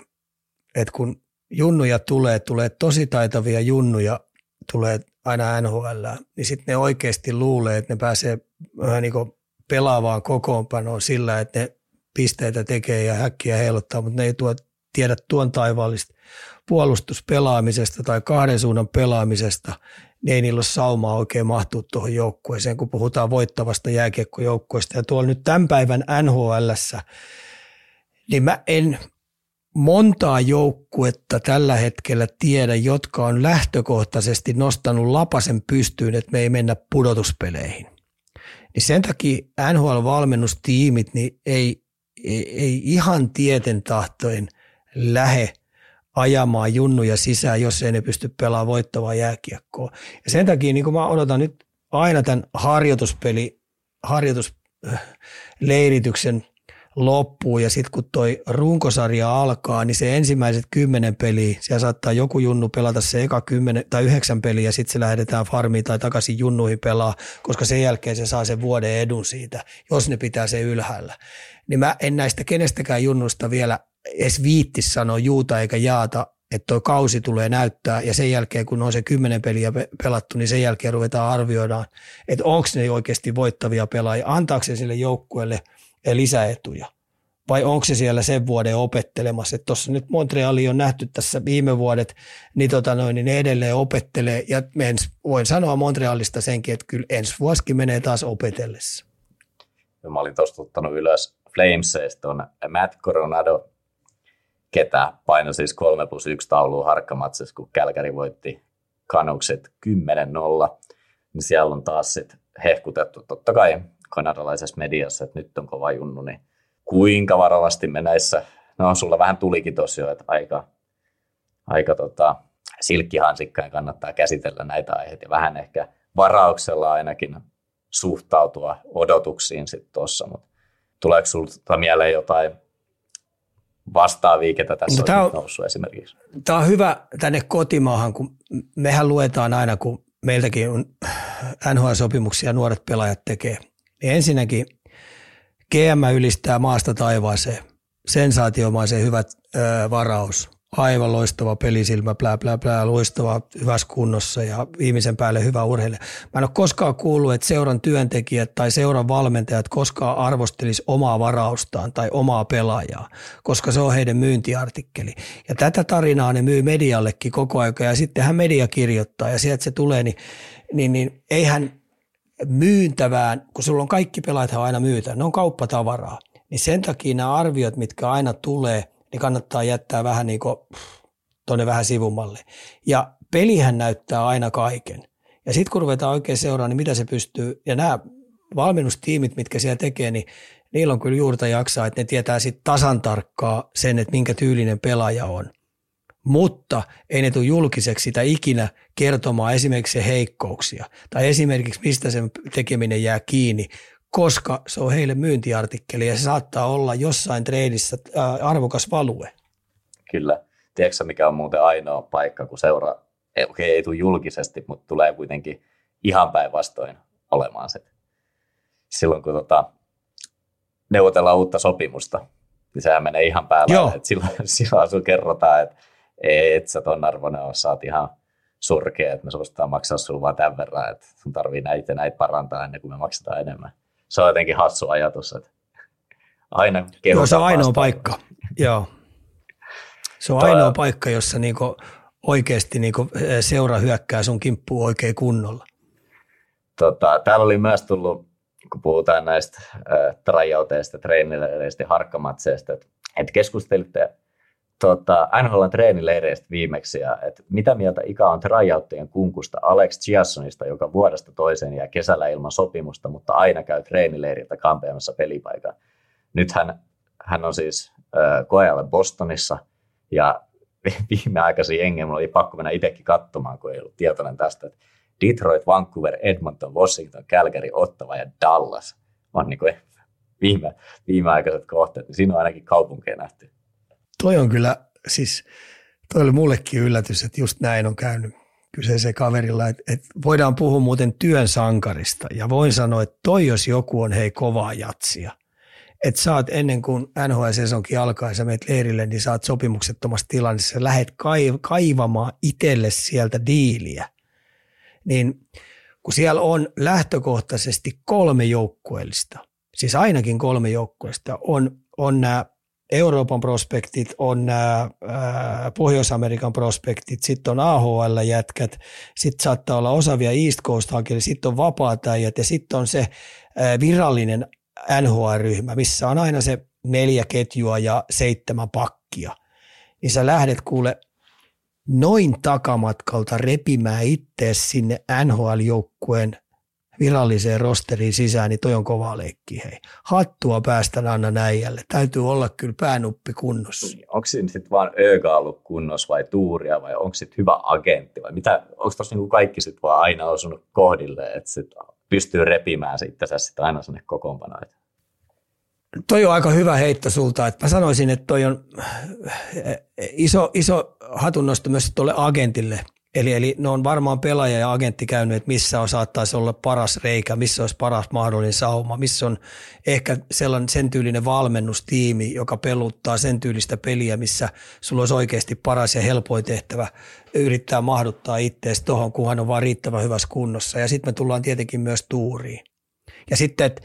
että kun junnuja tulee tosi taitavia junnuja, tulee aina NHL, niin sitten ne oikeasti luulee, että ne pääsee vähän niin kuin pelaavaan kokoonpanoon sillä, että ne pisteitä tekee ja häkkiä heilottaa, mutta ne ei tiedä tuon taivaallista puolustuspelaamisesta tai kahden suunnan pelaamisesta, niin ei niillä ole saumaa oikein mahtua tuohon joukkueeseen, kun puhutaan voittavasta jääkiekkojoukkueesta. Ja tuolla nyt tämän päivän NHL:ssä, niin mä en montaa joukkuetta tällä hetkellä tiedä, jotka on lähtökohtaisesti nostanut lapasen pystyyn, että me ei mennä pudotuspeleihin. Niin sen takia NHL-valmennustiimit niin ei ihan tieten tahtoen lähe ajamaan junnuja sisään, jos ei ne pysty pelaamaan voittavaa jääkiekkoa. Ja sen takia niin kun mä odotan nyt aina tämän harjoitusleirityksen loppuun ja sitten kun toi runkosarja alkaa, niin se ensimmäiset 10 peliä, siellä saattaa joku junnu pelata se eka 9 peliä ja sitten se lähdetään farmiin tai takaisin junnuihin pelaa, koska sen jälkeen se saa sen vuoden edun siitä, jos ne pitää se ylhäällä. Niin mä en näistä kenestäkään junnusta vielä edes viittis sanoa juuta eikä jaata, että toi kausi tulee näyttää ja sen jälkeen kun on se 10 peliä pelattu, niin sen jälkeen ruvetaan arvioidaan, että onko ne oikeasti voittavia pelaajia, antaako se sille joukkueelle lisäetuja. Vai onko se siellä sen vuoden opettelemassa, että tuossa nyt Montreali on nähty tässä viime vuodet, niin, niin ne edelleen opettelee ja voin sanoa Montrealista senkin, että kyllä ensi vuosikin menee taas opetellessa. Mä olin tuosta ottanut ylös Flameseista on Matt Coronado, ketä paino siis 3+1 tauluun harkkamatsissa, kun Calgary voitti Canuckset 10-0, niin siellä on taas sitten hehkutettu totta kai kanadalaisessa mediassa, että nyt on kova junnu, niin kuinka varovasti me näissä, no sulla vähän tulikin tosiaan, että aika silkkihansikkaan kannattaa käsitellä näitä aiheita ja vähän ehkä varauksella ainakin suhtautua odotuksiin sitten tuossa, mutta tuleeko sulta mieleen jotain vastaavia, ketä tässä on nyt noussut esimerkiksi? Tämä on hyvä tänne kotimaahan, kun mehän luetaan aina, kun meiltäkin on NHL-sopimuksia nuoret pelaajat tekee. Niin ensinnäkin GM ylistää maasta taivaaseen, sensaatiomaisen hyvät varaus, aivan loistava pelisilmä, plää, plää, plää, loistava, hyvässä kunnossa ja viimeisen päälle hyvä urheilija. Mä en ole koskaan kuullut, että seuran työntekijät tai seuran valmentajat koskaan arvostelisi omaa varaustaan tai omaa pelaajaa, koska se on heidän myyntiartikkeli. Ja tätä tarinaa ne myy mediallekin koko ajan ja sittenhän media kirjoittaa ja sieltä se tulee, niin eihän myyntävään, kun sulla on kaikki pelaajathan aina myytä, ne on kauppatavaraa, niin sen takia nämä arviot, mitkä aina tulee, niin kannattaa jättää vähän niin kuin tuonne vähän sivummalle. Ja pelihän näyttää aina kaiken. Ja sitten kun ruvetaan oikein seuraamaan, niin mitä se pystyy. Ja nämä valmennustiimit, mitkä siellä tekee, niin niillä on kyllä juurta jaksaa, että ne tietää sitten tasan tarkkaa sen, että minkä tyylinen pelaaja on. Mutta ei ne tule julkiseksi sitä ikinä kertomaan esimerkiksi heikkouksia. Tai esimerkiksi mistä sen tekeminen jää kiinni, koska se on heille myyntiartikkeli ja se saattaa olla jossain treidissä arvokas value. Kyllä. Tiedätkö mikä on muuten ainoa paikka, kun seura ei tule julkisesti, mutta tulee kuitenkin ihan päinvastoin olemaan se. Silloin kun neuvotellaan uutta sopimusta, niin sehän menee ihan päällä. Silloin sun kerrotaan, että et sä ton arvoinen ole, sä oot ihan surkea, että me suositaan maksaa sulla vaan tämän verran, että sun tarvii näitä parantaa ennen kuin me maksetaan enemmän. Se on jotenkin hassu ajatus, että aina kehotaan. Joo, se on ainoa paikka. Joo. Se on ainoa paikka, jossa niinku oikeasti niinku seura hyökkää sun kimppuun oikein kunnolla. Täällä oli myös tullut, kun puhutaan näistä tryouteista, treenileireistä ja harkkamatseista, että keskustelitte NHL:n treenileireistä viimeksi, ja että mitä mieltä Ika on tryoutien kunkusta Alex Chiassonista, joka vuodesta toiseen jää kesällä ilman sopimusta, mutta aina käy treenileiriltä kampeamassa pelipaikan. Nyt hän on siis koeajalle Bostonissa, ja viimeaikaisin jengi minulla oli pakko mennä itsekin katsomaan, kun ei ollut tietoinen tästä, että Detroit, Vancouver, Edmonton, Washington, Calgary, Ottawa ja Dallas on niin kuin viimeaikaiset kohteet, niin siinä on ainakin kaupunkeja nähty. Toi on kyllä, siis toi oli mullekin yllätys, että just näin on käynyt kyseiseen kaverilla, että voidaan puhua muuten työn sankarista ja voin sanoa, että toi jos joku on hei kovaa jatsia, että sä oot ennen kuin NHL-sesonkin alkaa ja sä meet leirille, niin sä oot sopimuksettomassa tilannessa, lähet kaivamaan itselle sieltä diiliä, niin kun siellä on lähtökohtaisesti kolme joukkueellista, siis ainakin kolme joukkueellista, on nämä Euroopan prospektit, on nämä Pohjois-Amerikan prospektit, sitten on AHL-jätkät, sitten saattaa olla osaavia East Coast-hakijoita, sitten on vapaatäijät ja sitten on se virallinen NHL-ryhmä, missä on aina se 4 ketjua ja 7 pakkia. Niin sä lähdet kuule noin takamatkalta repimään ittees sinne NHL-joukkueen viralliseen rosteriin sisään, niin toi on kovaa leikkiä, hei. Hattua päästän anna näijälle. Täytyy olla kyllä päänuppi kunnossa. Onko siinä sitten vaan öökaallut kunnossa vai tuuria vai onko sitten hyvä agentti vai mitä? Onko tuossa niinku kaikki sitten vaan aina osunut kohdilleen, että sitten pystyy repimään sitten aina sinne kokoonpanoon? Toi on aika hyvä heitto sulta. Että mä sanoisin, että toi on iso hatunnosto myös tuolle agentille. Eli ne on varmaan pelaaja ja agentti käynyt, että missä on, saattaisi olla paras reikä, missä olisi paras mahdollinen sauma, missä on ehkä sellainen sen tyylinen valmennustiimi, joka peluttaa sen tyylistä peliä, missä sulla olisi oikeasti paras ja helpoin tehtävä yrittää mahduttaa itseäsi tuohon, kunhan on vaan riittävän hyvässä kunnossa. Ja sitten me tullaan tietenkin myös tuuriin. Ja sitten, että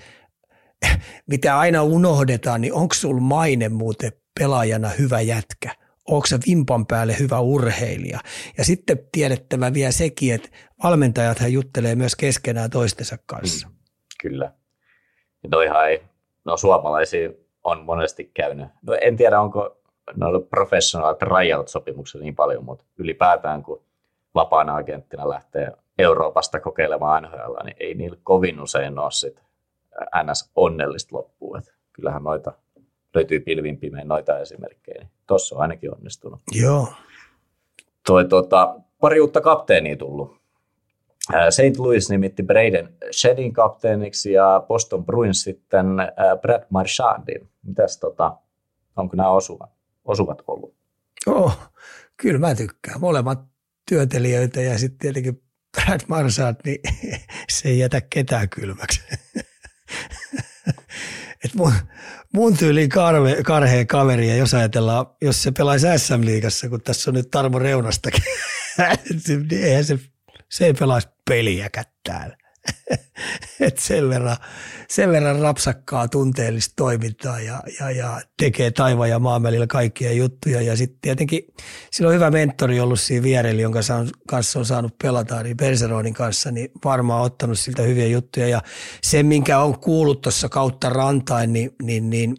mitä aina unohdetaan, niin onko sulla maine muuten pelaajana hyvä jätkä? Onko se vimpan päälle hyvä urheilija? Ja sitten tiedettävä vielä sekin, että valmentajathan juttelee myös keskenään toistensa kanssa. Kyllä. Ja noihan ei, no suomalaisia on monesti käynyt. No en tiedä, onko noilla professional tryout-sopimuksilla niin paljon, mutta ylipäätään kun vapaana agenttina lähtee Euroopasta kokeilemaan NHL:ää, niin ei niillä kovin usein ole sit NS onnellista loppua. Kyllähän noita löytyy pilvin pimein noita esimerkkejä, niin tuossa on ainakin onnistunut. Joo. pari uutta kapteenia tullut. St. Louis nimitti Braden Shedin kapteeniksi ja Boston Bruins sitten Brad Marchandin. Mitäs onko nämä osuvat ollut? Oh, kyllä mä tykkään. Molemmat työtelijöitä ja sitten tietenkin Brad Marchand, niin se ei jätä ketään kylmäksi. Et mun tyyliin karhea kaveri, ja jos ajatellaan, jos se pelaisi SM-liigassa, kun tässä on nyt Tarmo Reunastakin, niin eihän se ei pelaisi peliäkään täällä. Et sen verran rapsakkaa tunteellista toimintaa ja tekee taivaan ja maan välillä kaikkia juttuja. Ja sitten tietenkin sillä on hyvä mentori ollut siinä vierellä, jonka kanssa on saanut pelata, niin Berseronin kanssa, niin varmaan ottanut siltä hyviä juttuja. Ja se, minkä on kuullut tuossa kautta rantain, niin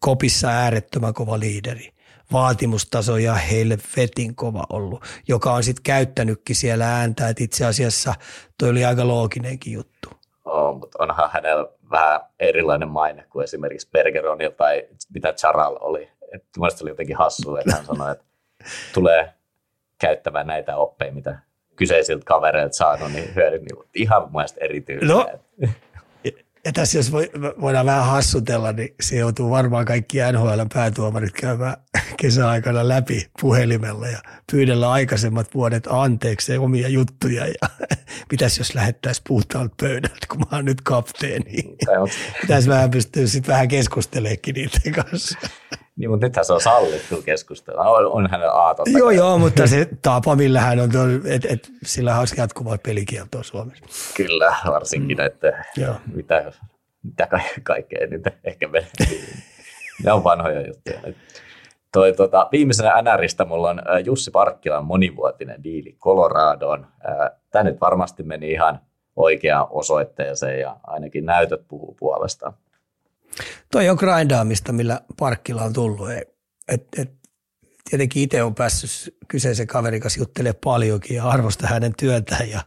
kopissa äärettömän kova liideri. Vaatimustaso ja helvetin kova ollut, joka on sitten käyttänytkin siellä ääntä, että itse asiassa toi oli aika looginenkin juttu. On, mutta onhan hänellä vähän erilainen maine kuin esimerkiksi Bergeronilla tai mitä Charal oli. Mielestäni oli jotenkin hassua, että hän sanoi, että tulee käyttämään näitä oppeja, mitä kyseisiltä kavereilta saanut, niin hyödynnivät ihan mielestäni erityisesti. No. Ja tässä jos voidaan vähän hassutella, niin se joutuu varmaan kaikki NHL-päätuomarit käymään kesäaikana läpi puhelimella ja pyydellä aikaisemmat vuodet anteeksi ja omia juttuja. Ja mitäs jos lähettäisiin puhtaalta pöydältä, kun mä oon nyt kapteeni. Pitäisi vähän pystyä sitten vähän keskusteleekin niiden kanssa. Niin, mutta nythän se on sallittu keskustella. On hänen aatotta. Joo, mutta se tapa, millä hän on, että sillä olisi jatkuvaa pelikieltoa Suomessa. Kyllä, varsinkin että mitä kaikkea nyt ehkä menee. Ne on vanhoja juttuja. Viimeisenä NRistä mulla on Jussi Parkkilan monivuotinen diili Coloradoon. Tämä nyt varmasti meni ihan oikeaan osoitteeseen ja ainakin näytöt puhuu puolestaan. Toi on grindaamista, millä Parkkila on tullut. Tietenkin itse on päässyt kyseisen kaverin kanssa juttelemaan paljonkin ja arvostaa hänen työtään. Ja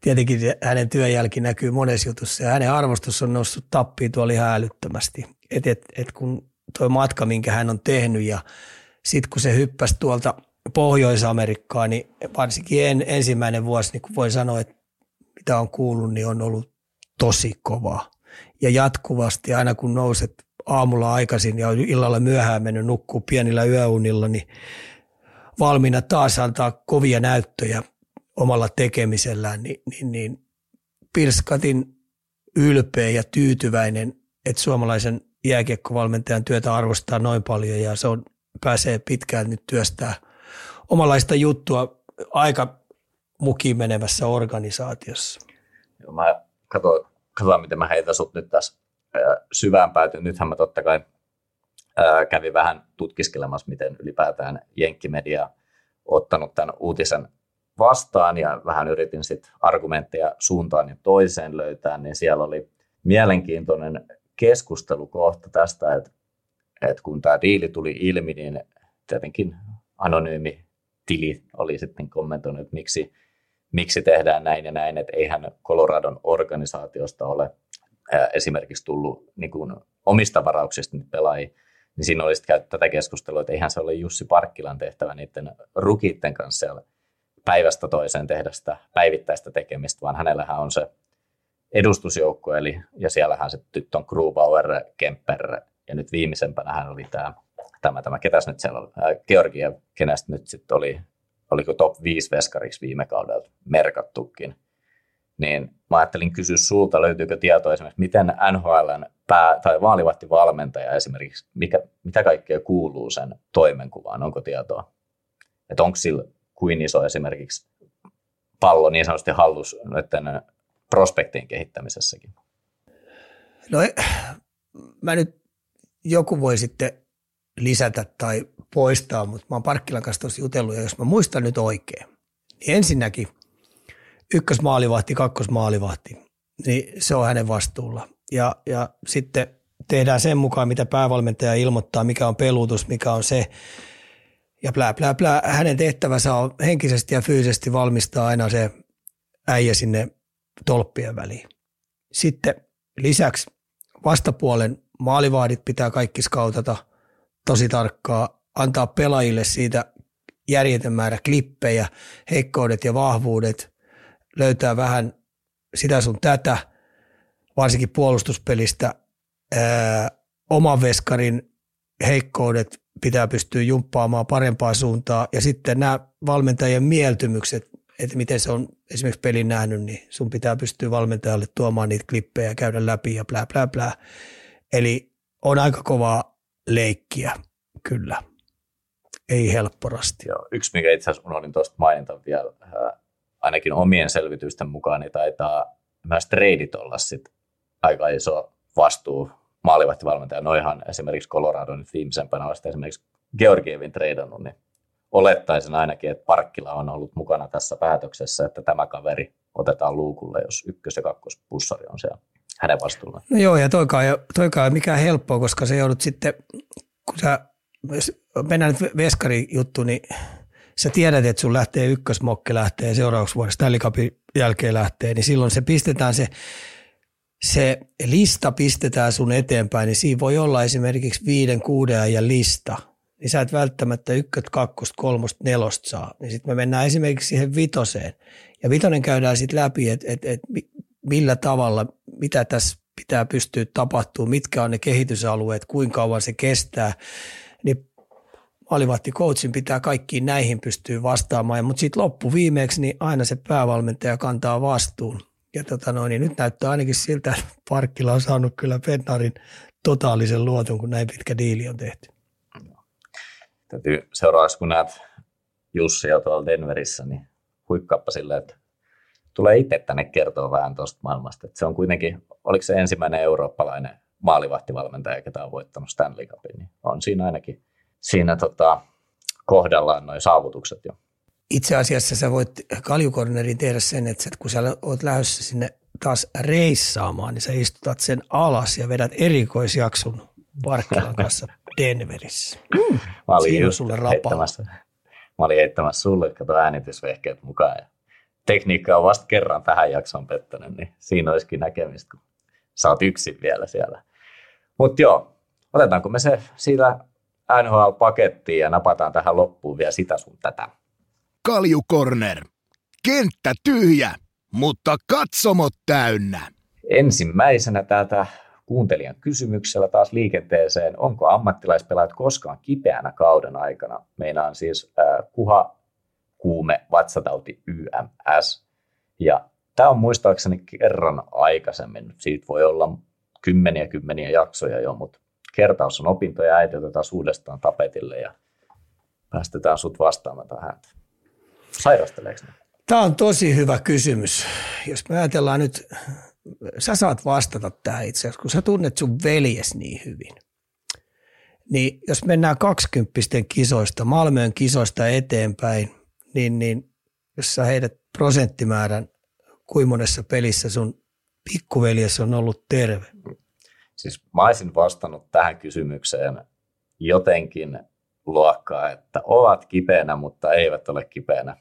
tietenkin hänen työnjälki näkyy monessa jutussa ja hänen arvostus on noussut tappiin tuolla ihan älyttömästi. Kun toi matka, minkä hän on tehnyt ja sitten kun se hyppäsi tuolta Pohjois-Amerikkaan, niin varsinkin ensimmäinen vuosi, niin kun voi sanoa, että mitä on kuullut, niin on ollut tosi kovaa. Ja jatkuvasti, aina kun nouset aamulla aikaisin ja illalla myöhään mennyt nukkuu pienillä yöunilla, niin valmiina taas antaa kovia näyttöjä omalla tekemisellään, niin pirskatin ylpeä ja tyytyväinen, että suomalaisen jääkiekkovalmentajan työtä arvostaa noin paljon ja se on, pääsee pitkään nyt työstää omanlaista juttua aika mukiin menevässä organisaatiossa. Joo, mä katsotaan, miten mä heitän sut nyt tässä syvään päätyyn. Nythän mä totta kai kävin vähän tutkiskelemassa, miten ylipäätään Jenkkimedia ottanut tämän uutisen vastaan ja vähän yritin sitten argumentteja suuntaan ja toiseen löytää, niin siellä oli mielenkiintoinen keskustelukohta tästä, että kun tämä diili tuli ilmi, niin tietenkin anonyymi tili oli sitten kommentoinut, miksi tehdään näin ja näin, että eihän Coloradon organisaatiosta ole esimerkiksi tullut niin kuin omista varauksista pelaajia, niin siinä olisi käynyt tätä keskustelua, että eihän se ole Jussi Parkkilan tehtävä niiden rukiitten kanssa siellä päivästä toiseen tehdä sitä päivittäistä tekemistä, vaan hänellähän on se edustusjoukko, ja siellähän se tyttö on Grubauer, Kemper, ja nyt viimeisempänä hän oli tämä ketäs nyt siellä oli, Georgiev, kenestä nyt sitten oli, oliko top 5 veskariksi viime kaudella merkattukin, niin mä ajattelin kysyä sulta, löytyykö tietoa esimerkiksi, miten NHLn tai maalivahtivalmentaja esimerkiksi, mitä kaikkea kuuluu sen toimenkuvaan, onko tietoa? Että onko sillä kuin iso esimerkiksi pallo niin sanotusti hallus noiden prospektien kehittämisessäkin? No mä nyt joku voi sitten lisätä tai poistaa, mutta mä oon Parkkilan kanssa tuossa jutellut, ja jos mä muistan nyt oikein, niin ensinnäkin ykkösmaalivahti, kakkosmaalivahti, niin se on hänen vastuulla. Ja sitten tehdään sen mukaan, mitä päävalmentaja ilmoittaa, mikä on pelutus, mikä on se, ja plää, plää, plää. Hänen tehtävänsä on henkisesti ja fyysisesti valmistaa aina se äijä sinne tolppien väliin. Sitten lisäksi vastapuolen maalivahdit pitää kaikki skautata tosi tarkkaa, antaa pelaajille siitä järjetön määrä klippejä, heikkoudet ja vahvuudet, löytää vähän sitä sun tätä, varsinkin puolustuspelistä, oman veskarin heikkoudet pitää pystyä jumppaamaan parempaan suuntaan ja sitten nämä valmentajien mieltymykset, että miten se on esimerkiksi pelin nähnyt, niin sun pitää pystyä valmentajalle tuomaan niitä klippejä ja käydä läpi ja plää, plää, plää. Eli on aika kovaa leikkiä, kyllä. Ei helpporasti. Joo, yksi, mikä itse asiassa unohdin tuosta mainita vielä, ainakin omien selvitysten mukaan, niin taitaa myös treidit olla sit aika iso vastuu maalivahtivalmentajan. Noihan esimerkiksi Colorado nyt viimeisempänä on esimerkiksi Georgievin treidannut, niin olettaisin ainakin, että Parkkila on ollut mukana tässä päätöksessä, että tämä kaveri otetaan luukulle, jos ykkös- ja kakkospussari on siellä hänen vastuullaan. No joo, ja toikaan ei ole mikään helppoa, koska se joudut sitten, kun sä, mennään nyt veskarijuttu, niin sä tiedät, että sun lähtee ykkösmokki lähtee seuraavaksi vuodessa, Stanley Cupin jälkeen lähtee, niin silloin se pistetään se lista pistetään sun eteenpäin, niin siinä voi olla esimerkiksi 5-6 ja lista, niin sä et välttämättä 1, 2, 3, 4 saa. Niin sitten me mennään esimerkiksi siihen 5. Ja 5 käydään sitten läpi, että millä tavalla, mitä tässä pitää pystyä tapahtumaan, mitkä on ne kehitysalueet, kuinka kauan se kestää. Niin maalivahti-coachin pitää kaikkiin näihin pystyä vastaamaan, mutta sitten loppuviimeeksi niin aina se päävalmentaja kantaa vastuun. Ja niin nyt näyttää ainakin siltä, että Parkkila on saanut kyllä Pennarin totaalisen luoton, kun näin pitkä diili on tehty. Täytyy seuraavaksi, kun näet Jussia tuolla Denverissä, niin huikkaappa silleen, että tulee itse tänne kertoa vähän tuosta maailmasta. Että se on kuitenkin, oliko se ensimmäinen eurooppalainen maalivahtivalmentaja, ketä on voittanut Stanley Cupin, niin on siinä ainakin siinä kohdallaan nuo saavutukset jo. Itse asiassa sä voit Kaljucornerin tehdä sen, että kun sä oot lähdössä sinne taas reissaamaan, niin sä istutat sen alas ja vedät erikoisjakson Parkkilan kanssa Denverissä. Siinä on sulle rapaa. Mä olin heittämässä sulle, kato äänitysvehkeet mukaan. Ja tekniikka on vasta kerran tähän jaksoon pettänyt, niin siinä olisikin näkemistä, kun sä oot yksin vielä siellä. Mutta joo, otetaanko me se siitä NHL-pakettiin ja napataan tähän loppuun vielä sitä sun tätä. Kaljucorner. Kenttä tyhjä, mutta katsomot täynnä. Ensimmäisenä täältä kuuntelijan kysymyksellä taas liikenteeseen. Onko ammattilaispelaajat koskaan kipeänä kauden aikana? Meinaan siis kuha, kuume, vatsatauti, YMS. Ja tämä on muistaakseni kerran aikaisemmin. Siitä voi olla kymmeniä jaksoja jo, mutta kertaus on opintoja äitiltä taas uudestaan tapetille ja päästetään sut vastaamaan tähän. Sairasteleeko ne? Tämä on tosi hyvä kysymys. Jos me ajatellaan nyt, sä saat vastata tähän itse asiassa, kun sä tunnet sun veljes niin hyvin. Niin jos mennään 20 kisoista, Malmöön kisoista eteenpäin, niin jos sä heidät prosenttimäärän, kuinka monessa pelissä sun pikkuveljes on ollut terve? Siis mä olisin vastannut tähän kysymykseen jotenkin luokkaa, että ovat kipeänä, mutta eivät ole kipeänä.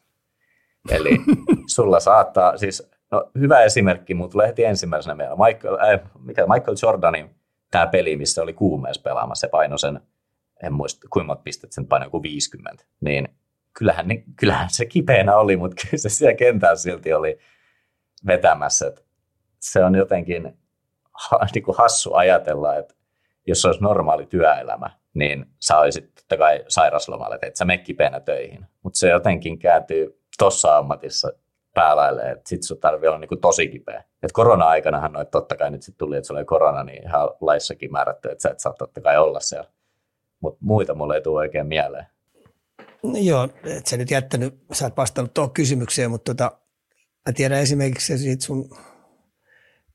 Eli sulla saattaa, siis no hyvä esimerkki, mutta tulee heti ensimmäisenä meillä Michael Jordanin tämä peli, missä oli kuumees pelaamassa, se paino sen, en muista kuinka monta pistettä sen paino, kuin 50, niin kyllähän se kipeänä oli, mutta kyllä se siellä kentällä silti oli vetämässä. Että se on jotenkin niin kuin hassu ajatella, että jos se olisi normaali työelämä, niin sä olisit totta kai sairaslomalle, että et sä mene kipeänä töihin. Mutta se jotenkin kääntyy tuossa ammatissa päälailleen, että sit sun tarvii olla niinku tosi kipeä. Et korona-aikanahan noit totta kai nyt sit tuli, että sulla oli korona, niin ihan laissakin määrätty, että sä et saa totta kai olla siellä. Mutta muita mulle ei tule oikein mieleen. No joo, et sä nyt jättänyt, sä et vastannut tuohon kysymykseen, mutta mä tiedän esimerkiksi siitä sun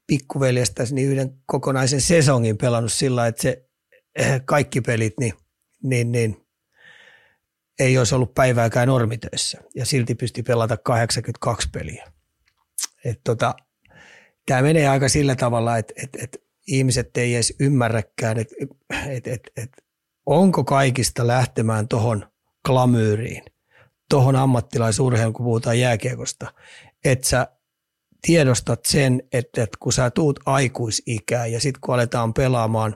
pikkuveljestäsi niin yhden kokonaisen sesongin pelannut sillä, että se kaikki pelit, niin ei olisi ollut päivääkään normitöissä ja silti pystyi pelata 82 peliä. Tämä menee aika sillä tavalla, että ihmiset ei edes ymmärräkään, että onko kaikista lähtemään tuohon klamyyriin, tuohon ammattilaisurheiluun, kun puhutaan jääkiekosta, että sä tiedostat sen, että kun sä tuut aikuisikään ja sitten kun aletaan pelaamaan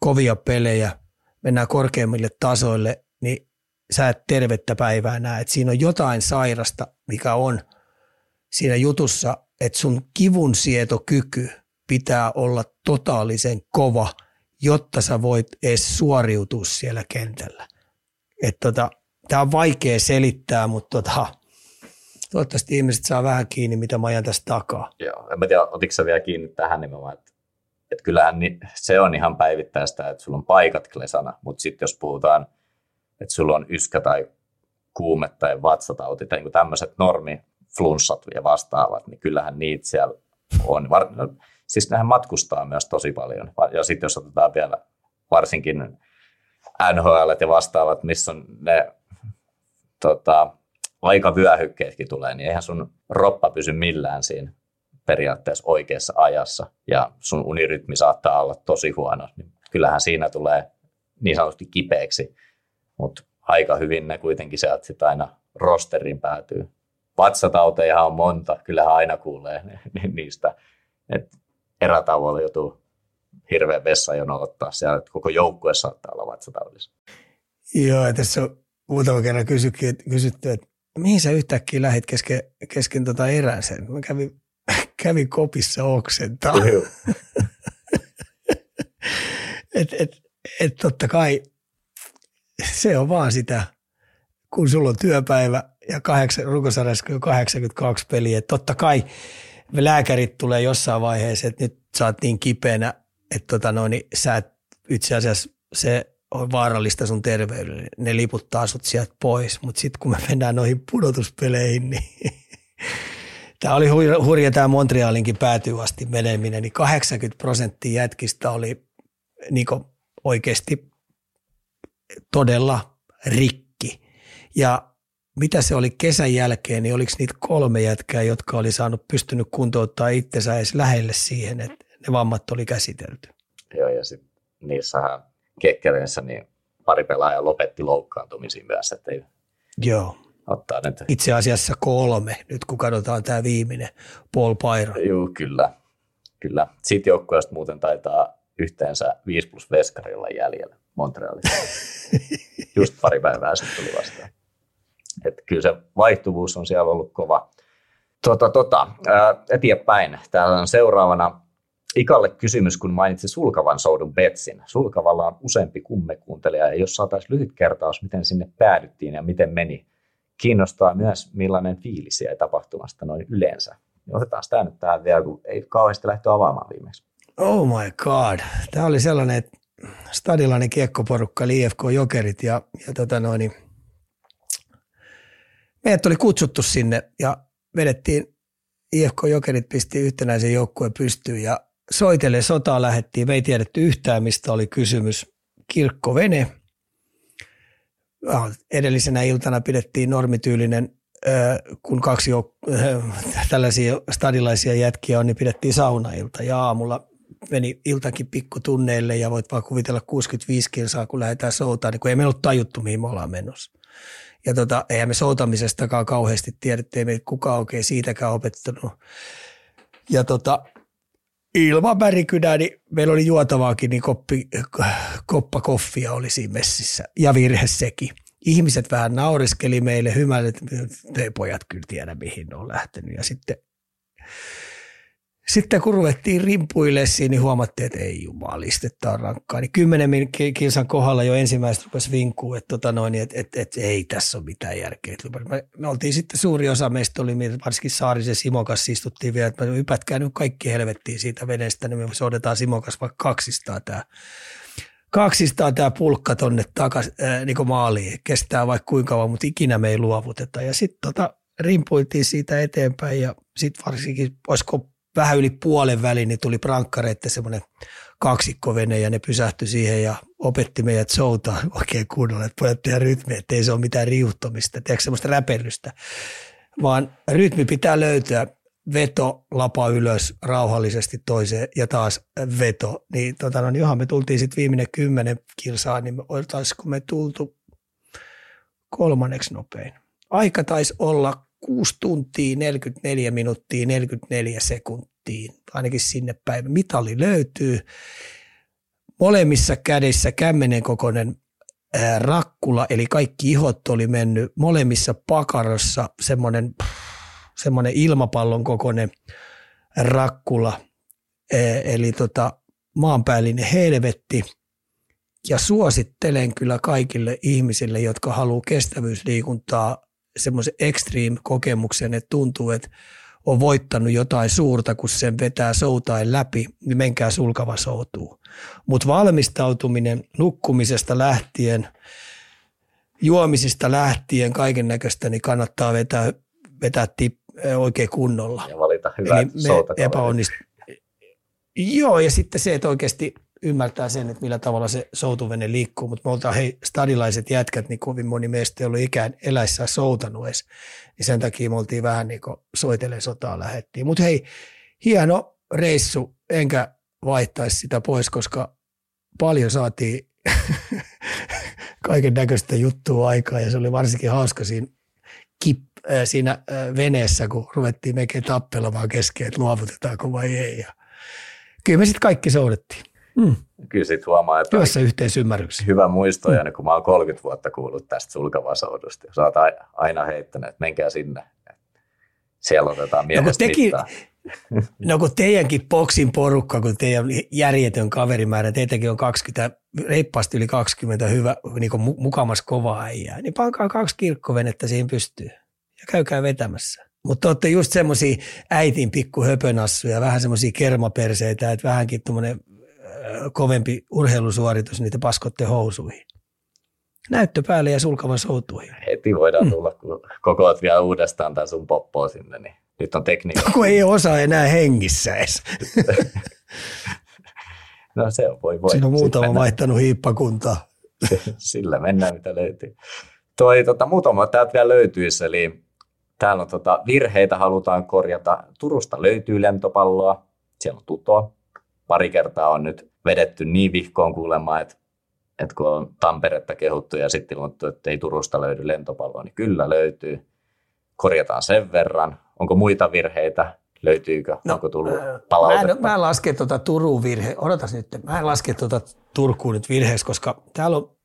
kovia pelejä, mennään korkeimmille tasoille, niin sä et tervettä päivää näe. Et siinä on jotain sairasta, mikä on siinä jutussa, että sun kivunsietokyky pitää olla totaalisen kova, jotta sä voit edes suoriutua siellä kentällä. Tämä on vaikea selittää, mutta toivottavasti ihmiset saa vähän kiinni, mitä mä ajan tässä takaa. Joo, en mä tiedä, otitko sä vielä kiinni tähän nimenomaan, että kyllähän se on ihan päivittäistä, että sulla on paikat klesana, mutta sitten jos puhutaan, että sulla on yskä tai kuume tai vatsatauti tai niin tämmöiset normiflunssat ja vastaavat, niin kyllähän niitä siellä on. Siis nehän matkustaa myös tosi paljon. Ja sitten jos otetaan vielä varsinkin NHL ja vastaavat, missä on ne aikavyöhykkeetkin tulee, niin eihän sun roppa pysy millään siinä periaatteessa oikeassa ajassa. Ja sun unirytmi saattaa olla tosi huono. Kyllähän siinä tulee niin sanotusti kipeäksi, mutta aika hyvin ne kuitenkin sieltä sitten aina rosterin päätyy. Vatsatautejahan on monta, kyllähän aina kuulee niistä. Et erätauolla joutuu hirveän vessajono ottaa siellä, että koko joukkue saattaa olla vatsataudissa. Joo, tässä on muutama kerran kysytty, että mihin sä yhtäkkiä lähdit kesken erään sen? Mä kävin kopissa oksentaa. et totta kai se on vaan sitä, kun sulla on työpäivä ja runkosarjassa 82 peliä, että totta kai lääkärit tulee jossain vaiheessa, että nyt sä oot niin kipeänä, että sä et, itse asiassa se on vaarallista sun terveydelle. Ne liputtaa sut sieltä pois, mutta sitten kun me mennään noihin pudotuspeleihin, niin tämä oli hurja tämä Montrealinkin päätyy asti meneminen, niin 80% jätkistä oli niin oikeasti todella rikki. Ja mitä se oli kesän jälkeen, niin oliko niitä 3 jätkää, jotka oli pystynyt kuntouttaa itsensä edes lähelle siihen, että ne vammat oli käsitelty. Joo, ja sitten niissähän kekkereissä niin pari pelaajaa lopetti loukkaantumisiin myös, ettei joo. Ottaa nyt. Itse asiassa 3, nyt kun katsotaan tämä viimeinen, Paul Byron. Joo, kyllä. Siitä joukkueesta muuten taitaa yhteensä 5+ veskarilla jäljellä Montrealissa. Just pari päivää sitten tuli vastaan. Että kyllä se vaihtuvuus on siellä ollut kova. Eteenpäin. Täällä on seuraavana Ikalle kysymys, kun mainitsi sulkavan soudun Betsin. Sulkavalla on useampi kummekuuntelija, ja jos saataisiin lyhyt kertaus, miten sinne päädyttiin ja miten meni. Kiinnostaa myös, millainen fiilis jäi tapahtumasta noin yleensä. Otetaan sitä nyt tähän vielä, kun ei kauheasti lähtö avaamaan viimeksi. Oh my god. Tämä oli sellainen, että stadilainen kiekkoporukka, eli IFK Jokerit ja meidät oli kutsuttu sinne ja vedettiin, IFK Jokerit pisti yhtenäisen joukkueen pystyyn ja soitellen sotaa lähdettiin. Me ei tiedetty yhtään, mistä oli kysymys. Kirkkovene. Edellisenä iltana pidettiin normityylinen, kun 2 tällaisia stadilaisia jätkiä on, niin pidettiin saunailta. Ja aamulla meni iltakin pikkutunneille ja voit vaan kuvitella 65 kilsaa, kun lähdetään soutaan, niin kun ei me ollut tajuttu, mihin me ollaan menossa. Ja eihän me soutamisestakaan kauheasti tiedettiin, ei meitä kukaan oikein siitäkään opettanut. Ja ilman värikynää, niin meillä oli juotavaakin, niin koppa koffia oli siinä messissä. Ja virhe sekin. Ihmiset vähän nauriskeli meille, hymälle, että ei pojat kyllä tiedä, mihin on lähtenyt. Ja sitten kun ruvettiin rimpuille siinä, niin huomattiin, että ei jumalista, tämä on rankkaa. Niin 10 kilsan kohdalla jo ensimmäistä rupesi vinkuu, että ei tässä ole mitään järkeä. Me oltiin sitten, suuri osa meistä oli, varsinkin Saarisen Simokas istuttiin vielä, että ypätkää nyt kaikki helvettiin siitä venestä, niin me sohdetaan Simokas vaikka kaksistaan tämä pulkka tonne takaisin niin maaliin. Kestää vaikka kuinka vaan, mutta ikinä me ei luovuteta. Ja sitten rimpuiltiin siitä eteenpäin ja sitten varsinkin, olisiko vähän yli puolen väliin, niin tuli prankkareette semmoinen kaksikkovene ja ne pysähtyi siihen ja opetti meidät soutaan oikein kunnolla, että pojat tehdä rytmi, ettei se ole mitään riuhtomista, tehdä semmoista räpellystä, vaan rytmi pitää löytää, veto, lapa ylös rauhallisesti toiseen ja taas veto. Niin johan me tultiin sitten viimeinen 10 kilsaa, niin oltaisiko me tultu 3. nopein. Aika taisi olla 6 tuntia, 44 minuuttia, 44 sekuntia, ainakin sinne päin. Mitali löytyy. Molemmissa kädessä kämmenen kokoinen rakkula, eli kaikki ihot oli mennyt molemmissa pakarossa, semmoinen ilmapallon kokoinen rakkula, eli maanpäällinen helvetti. Ja suosittelen kyllä kaikille ihmisille, jotka haluaa kestävyysliikuntaa, semmoisen extreme-kokemuksen, että tuntuu, että on voittanut jotain suurta, kun sen vetää soutain läpi, niin menkää sulkava soutuu. Mutta valmistautuminen nukkumisesta lähtien, juomisista lähtien, kaiken näköistä, niin kannattaa vetää oikein kunnolla. Ja valita hyvä soutakaverit. Joo, ja sitten se, että oikeasti ymmärtää sen, että millä tavalla se soutuvene liikkuu, mutta me oltaan stadilaiset jätkät, niin kovin moni meistä ei ollut ikään eläissään soutanut edes, niin sen takia me oltiin vähän niin kuin soitellen sotaa lähettiin. Mutta hei, hieno reissu, enkä vaihtaisi sitä pois, koska paljon saatiin kaiken näköistä juttua aikaa, ja se oli varsinkin hauska siinä veneessä, kun ruvettiin mekin tappelemaan kesken, että luovutetaanko vai ei. Ja kyllä me sitten kaikki soudettiin. Kyllä sit huomaa, että työssä yhteisymmärryksessä. Hyvä muisto, ja kun mä oon 30 vuotta kuullut tästä sulkavasoudusta, ja sä oot aina heittänyt, että menkää sinne. Siellä otetaan miehestä mittaa. No kun teidänkin boksin porukka, kun teidän järjetön kaverimäärä, teitäkin on 20, reippaasti yli 20 hyvä, niin kuin mukamas kovaa äijää, niin pankaa 2 kirkkovenettä siihen pystyyn ja käykää vetämässä. Mutta olette just semmosia äitin pikku höpönassuja, vähän semmosia kermaperseitä, että vähänkin tuommoinen kovempi urheilusuoritus, niitä paskotte housuihin. Näyttö päälle ja sulkavan soutuihin. Heti voidaan tulla, kun kokoat vielä uudestaan tai sun poppoa sinne, niin nyt on tekniikka. Kun ei osaa enää hengissä edes. No se on, voi. Siinä on muutama vaihtanut hiippakuntaa. Sillä mennään, mitä löytyy. Muutama täältä vielä löytyisi, eli täällä on virheitä halutaan korjata. Turusta löytyy lentopalloa, siellä on tutoa. Pari kertaa on nyt vedetty niin vihkoon kuulemaan, että kun on Tamperetta kehuttu ja sitten ilmoittu, että ei Turusta löydy lentopalloa, niin kyllä löytyy. Korjataan sen verran. Onko muita virheitä? Löytyykö? No, onko tullut palautetta? Mä en laske Turun virhe. Odotas nyt. Mä en laske Turkuun nyt virheeksi, koska täällä on,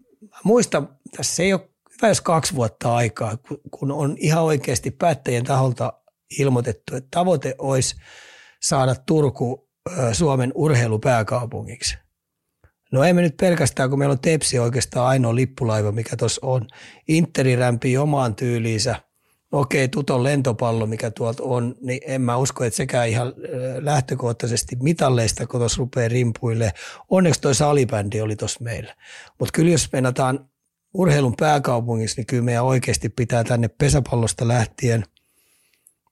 muistan, tässä ei ole hyvä jos 2 vuotta aikaa, kun on ihan oikeasti päättäjien taholta ilmoitettu, että tavoite olisi saada Turku Suomen urheilupääkaupungiksi. No ei me nyt pelkästään, kun meillä on Tepsi oikeastaan ainoa lippulaiva, mikä tuossa on. Interi rämpii omaan tyyliinsä. Okei, tuton lentopallo, mikä tuolta on, niin en mä usko, että sekään ihan lähtökohtaisesti mitalleista, kun tuossa rupeaa rimpuille. Onneksi toi salibändi oli tuossa meillä. Mutta kyllä jos mennään urheilun pääkaupungiksi, niin kyllä meidän oikeasti pitää tänne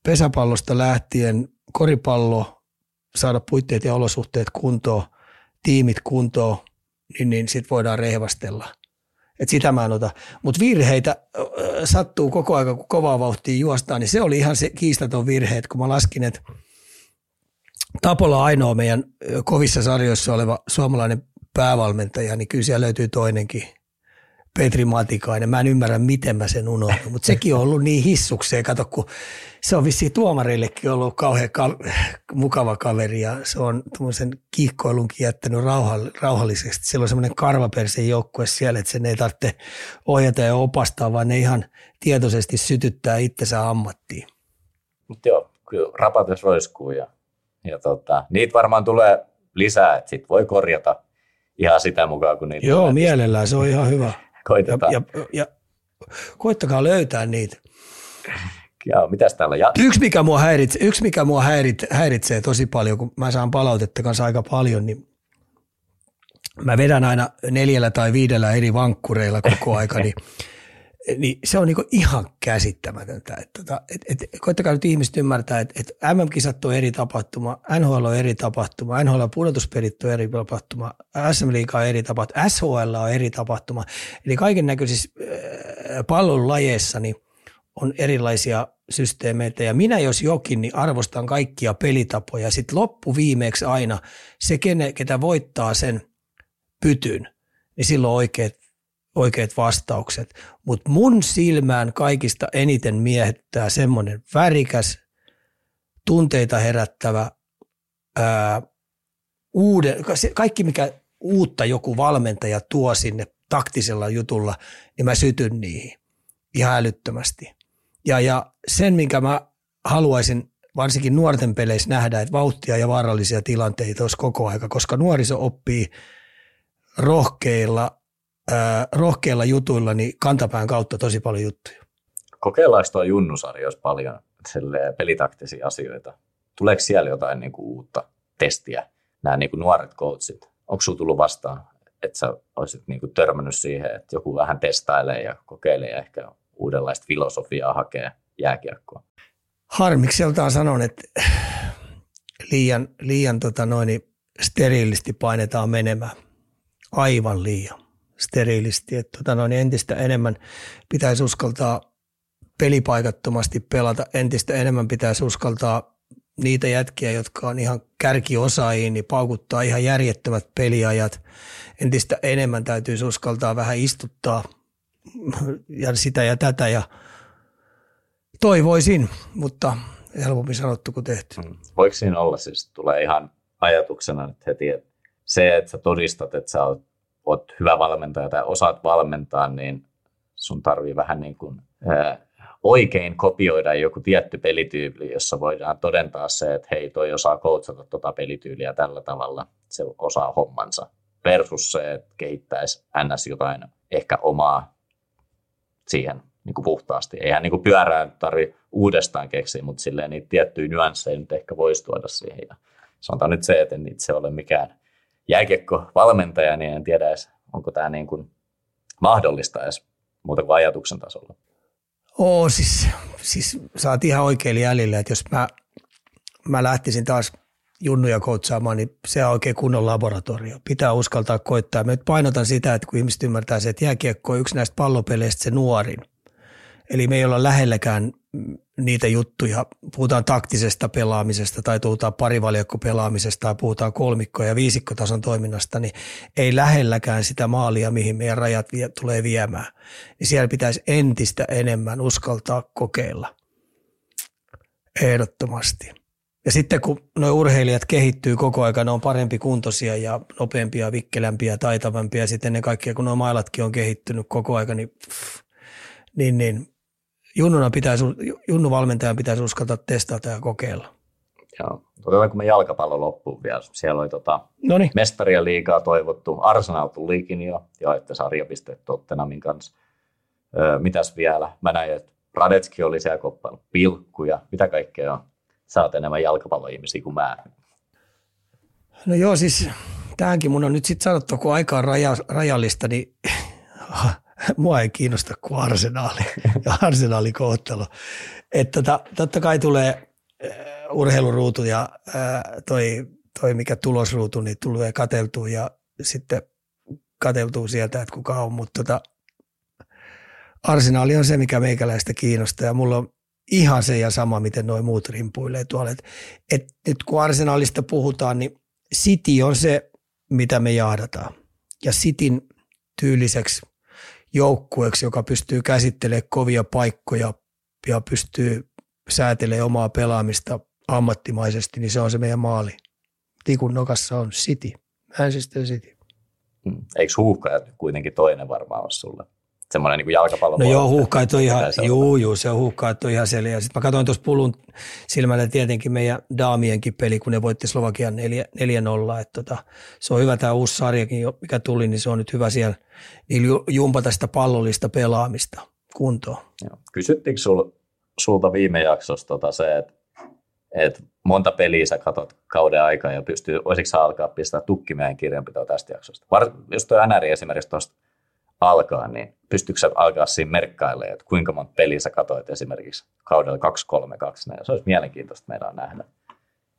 pesäpallosta lähtien koripallo, saada puitteet ja olosuhteet kuntoon, tiimit kuntoon, niin sitten voidaan rehvastella. Et sitä mä en ota. Mutta virheitä sattuu koko ajan, kun kovaa vauhtia juostaan, niin se oli ihan se kiistaton virhe, että kun mä laskin, että Tapola on ainoa meidän kovissa sarjoissa oleva suomalainen päävalmentaja, niin kyllä siellä löytyy toinenkin, Petri Matikainen. Mä en ymmärrä, miten mä sen unohdin, mutta sekin on ollut niin hissukseen. Kato, kun se on vissiin tuomareillekin ollut kauhean mukava kaveri ja se on tuommoisen kiihkoilunkin jättänyt rauhallisesti. Siellä on semmoinen karvapersen joukkue siellä, että sen ei tarvitse ohjata ja opastaa, vaan ne ihan tietoisesti sytyttää itsensä ammattiin. Mutta joo, kyllä rapatus roiskuu ja niitä varmaan tulee lisää, että sit voi korjata. Ihan sitä mukaan, kun niitä... Joo, mielellään. Se on ihan hyvä. Koitetaan. Ja koittakaa löytää niitä. Joo, mitäs täällä jatkuu? Yksi, mikä mua häiritsee tosi paljon, kun mä saan palautetta kanssa aika paljon, niin mä vedän aina 4 tai 5 eri vankkureilla koko aika, niin se on niinku ihan käsittämätöntä. Koittakaa nyt ihmiset ymmärtää, että MM-kisat on eri tapahtuma, NHL on eri tapahtuma, NHL-pudotuspelit on eri tapahtuma, SM-liiga on eri tapahtuma, SHL on eri tapahtuma. Eli kaiken näköisissä pallonlajeissa niin on erilaisia systeemeitä. Ja minä jos jokin, niin arvostan kaikkia pelitapoja. Sitten loppuviimeeksi aina se, ketä voittaa sen pytyn, niin silloin oikeat vastaukset, mutta mun silmään kaikista eniten miehittää semmoinen värikäs, tunteita herättävä, kaikki mikä uutta joku valmentaja tuo sinne taktisella jutulla, niin mä sytyn niihin ihan älyttömästi. Ja sen, minkä mä haluaisin varsinkin nuorten peleissä nähdä, että vauhtia ja vaarallisia tilanteita olisi koko aika, koska nuoriso oppii rohkeilla jutuilla niin kantapään kautta tosi paljon juttuja. Kokeillaan tuo junnusarjoissa paljon pelitaktisia asioita. Tuleeko siellä jotain niinku uutta testiä, nämä niinku nuoret coachit? Onko sinulla tullut vastaan, että sä olisit niinku törmännyt siihen, että joku vähän testailee ja kokeilee ja ehkä uudenlaista filosofiaa hakee jääkiekkoa? Harmikseltaan sanon, että liian steriilisti painetaan menemään. Aivan liian steriilisti. Että entistä enemmän pitäisi uskaltaa pelipaikattomasti pelata. Entistä enemmän pitäisi uskaltaa niitä jätkiä, jotka on ihan kärkiosaajia, niin paukuttaa ihan järjettömät peliajat. Entistä enemmän täytyisi uskaltaa vähän istuttaa ja sitä ja tätä. Ja toivoisin, mutta helpommin sanottu kuin tehty. Voiko siinä olla siis, tulee ihan ajatuksena nyt heti, että se, että sä todistat, että sä oot hyvä valmentaja tai osaat valmentaa, niin sun tarvii vähän niin kuin oikein kopioida joku tietty pelityyli, jossa voidaan todentaa se, että hei, toi osaa coachata tota pelityyliä tällä tavalla, se osaa hommansa, versus se, että kehittäisi ns. Jotain ehkä omaa siihen niin kuin puhtaasti. Eihän niin kuin pyörään tarvitse uudestaan keksiä, mutta silleen niitä tiettyjä nyansseja nyt ehkä voisi tuoda siihen. Ja sanotaan nyt se, että en itse ole mikään jääkiekkovalmentaja, niin en tiedä edes, onko tämä niin kuin mahdollista edes muuten kuin ajatuksen tasolla. Siis sä oot ihan oikein jäljellä, että jos mä lähtisin taas junnuja koutsaamaan, niin se on oikein kunnon laboratorio. Pitää uskaltaa koittaa. Mä nyt painotan sitä, että kun ihmiset ymmärtää se, että jääkiekko on yksi näistä pallopeleistä se nuorin. Eli me ei olla lähelläkään niitä juttuja. Puhutaan taktisesta pelaamisesta tai puhutaan parivaljakkopelaamisesta tai puhutaan kolmikko- ja viisikkotason toiminnasta, niin ei lähelläkään sitä maalia, mihin meidän rajat tulee viemään. Niin siellä pitäisi entistä enemmän uskaltaa kokeilla. Ehdottomasti. Ja sitten kun nuo urheilijat kehittyy koko ajan, ne on parempi kuntoisia ja nopeampia, vikkelämpiä, taitavampia. Sitten ennen kaikkea, kun nuo mailatkin on kehittynyt koko ajan, niin junnuvalmentajan pitäisi uskaltaa testata ja kokeilla. Joo. Otetaanko me jalkapallo loppuun vielä? Siellä oli mestarien liigaa toivottu. Arsenal tulikin jo, jaette sarjapisteet Tottenhamin kanssa. Mitäs vielä? Mä näin, että Radetski oli siellä koppailut pilkkuja. Mitä kaikkea on? Sä oot enemmän jalkapalloihmisiä kuin mä. No joo, siis tähänkin mun on nyt sitten sanottu, kun aika on rajallista, niin mua ei kiinnosta kuin Arsenaali ja Arsenaalikohtalo. Että totta kai tulee urheiluruutu ja toi mikä tulosruutu, niin tulee katseltua ja sitten katseltua sieltä, että kuka on. Mutta Arsenaali on se, mikä meikäläistä kiinnostaa ja mulla on ihan se ja sama, miten nuo muut rimpuilee tuolla. Et nyt kun Arsenalista puhutaan, niin City on se, mitä me jahdataan. Ja Cityn tyyliseksi joukkueeksi, joka pystyy käsittelemään kovia paikkoja ja pystyy säätelemään omaa pelaamista ammattimaisesti, niin se on se meidän maali. Tikun nokassa on City. Manchester City. Eikö Huuhkajat kuitenkin toinen varmaan ole sulle? Semmoinen niin kuin jalkapallon. No joo, Huuhkajat on ihan, Huuhkajat on ihan selviä. Sitten mä katsoin tuossa pulun silmällä tietenkin meidän daamienkin peli, kun ne voitti Slovakian 4-0. Se on hyvä tämä uusi sarjakin, mikä tuli, niin se on nyt hyvä siellä jumpata sitä pallollista pelaamista kuntoon. Joo. Kysyttiinkö sulta viime jaksossa se, että monta peliä sä katot kauden aikaa ja olisitko sä alkaa pistää tukkimeen kirjanpitoa tästä jaksosta? Jos tuo NRI esimerkiksi tuosta alkaa, niin pystyykö sä alkaa siinä merkkailemaan, että kuinka monta peliä sä katsoit esimerkiksi kaudella 2-3-2. Se olisi mielenkiintoista meidän nähdä.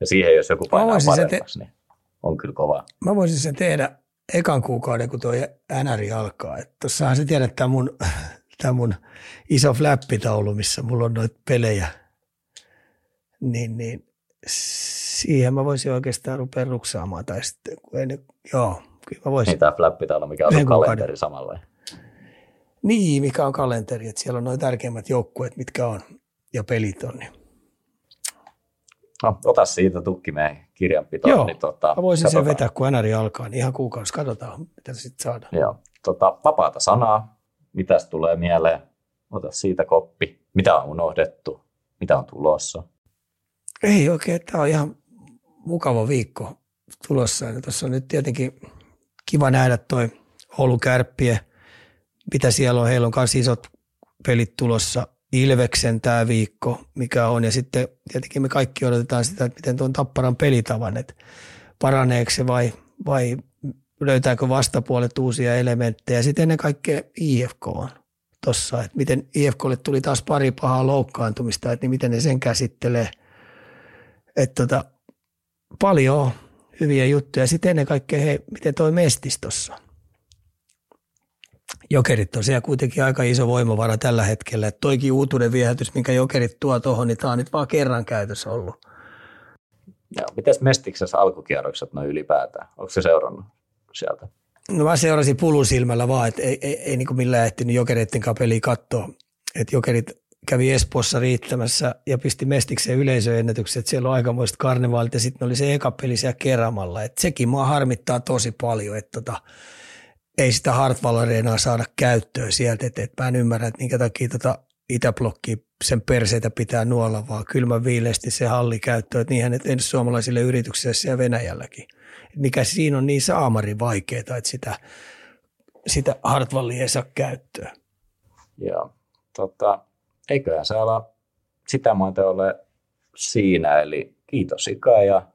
Ja siihen, jos joku painaa paremmaksi, niin on kyllä kovaa. Mä voisin sen tehdä ekan kuukauden, kun tuo NR alkaa. Tuossahan sä tiedät tämä mun iso fläppitaulu, missä mulla on noita pelejä. Niin siihen mä voisin oikeastaan rupea ruksaamaan. Tai sitten, kun ei, joo, kyllä mä voisin. Niin tämä fläppitaulu, mikä on kalenteri samalla. Niin, mikä on kalenteri, että siellä on noin tärkeimmät joukkueet, mitkä on, ja pelit on. Niin. No, ota siitä tukki meidän kirjanpitoon. Joo, niin, mä voisin sen vetää, kun NRI alkaa, niin ihan kuukausi. Katsotaan, mitä sitten saadaan. Joo, vapaata sanaa. Mitäs tulee mieleen? Ota siitä koppi. Mitä on unohdettu? Mitä on tulossa? Ei oikein, tämä on ihan mukava viikko tulossa. Ja tuossa on nyt tietenkin kiva nähdä toi Oulun Kärppien. Mitä siellä on? Heillä on myös isot pelit tulossa. Ilveksen tämä viikko, mikä on. Ja sitten tietenkin me kaikki odotetaan sitä, että miten tuon Tapparan pelitavan, että paraneeko se vai löytääkö vastapuolet uusia elementtejä. Ja sitten ennen kaikkea IFK on tuossa, että miten IFKlle tuli taas pari pahaa loukkaantumista, että niin miten ne sen käsittelee. Että paljon hyviä juttuja. Ja sitten ennen kaikkea, hei, miten toi Mestis tuossa. Jokerit on siellä kuitenkin aika iso voimavara tällä hetkellä. Että toikin uutuuden viehätys, minkä Jokerit tuo tuohon, niin tämä on nyt vaan kerran käytössä ollut. No, mitäs Mestiksessä alkukierrokset noin ylipäätään? Onko se seurannut sieltä? No mä seurasin pulusilmällä vaan, että ei niin kuin millään ehtinyt Jokerittenkaan peliä katsoa. Että Jokerit kävi Espoossa riittämässä ja pisti Mestiksen yleisöennätykset. Siellä on aikamoiset karnevaalit ja sitten oli se eka peli siellä Keramalla. Että sekin mua harmittaa tosi paljon, että ei sitä Hartwall-areenaa saada käyttöön sieltä, että mä en ymmärrä, että minkä takia Itäblokki sen perseitä pitää nuolla, vaan kylmän viileästi se halli käyttöön, että niinhän et ensi suomalaisille yrityksille ja Venäjälläkin. Et mikä siinä on niin saamari vaikeaa, että sitä Hartwallia ei saa käyttöön. Joo, eiköhän se ala sitä muuten ole siinä, eli kiitos Ika ja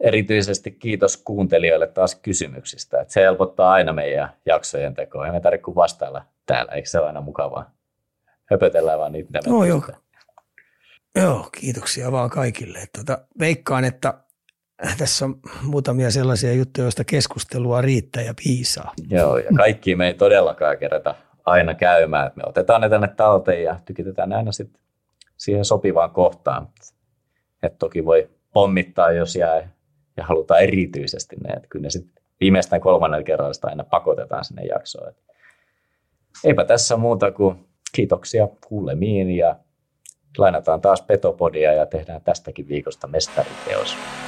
erityisesti kiitos kuuntelijoille taas kysymyksistä. Että se helpottaa aina meidän jaksojen tekoa. Ei me tarvitse kuin vastailla täällä. Eikö se ole aina mukavaa? Höpötellään vaan niitä. No, joo, kiitoksia vaan kaikille. Veikkaan, että tässä on muutamia sellaisia juttuja, joista keskustelua riittää ja piisaa. Joo, ja kaikki me ei todellakaan kerätä aina käymään. Me otetaan ne tänne talteen ja tykitetään aina sitten siihen sopivaan kohtaan. Et toki voi pommittaa, jos jää. Ja halutaan erityisesti ne, että kyllä ne sitten viimeistään kolmannella kerralla aina pakotetaan sinne jaksoon. Et eipä tässä muuta kuin kiitoksia kuulemiin ja lainataan taas Petopodia ja tehdään tästäkin viikosta mestariteos.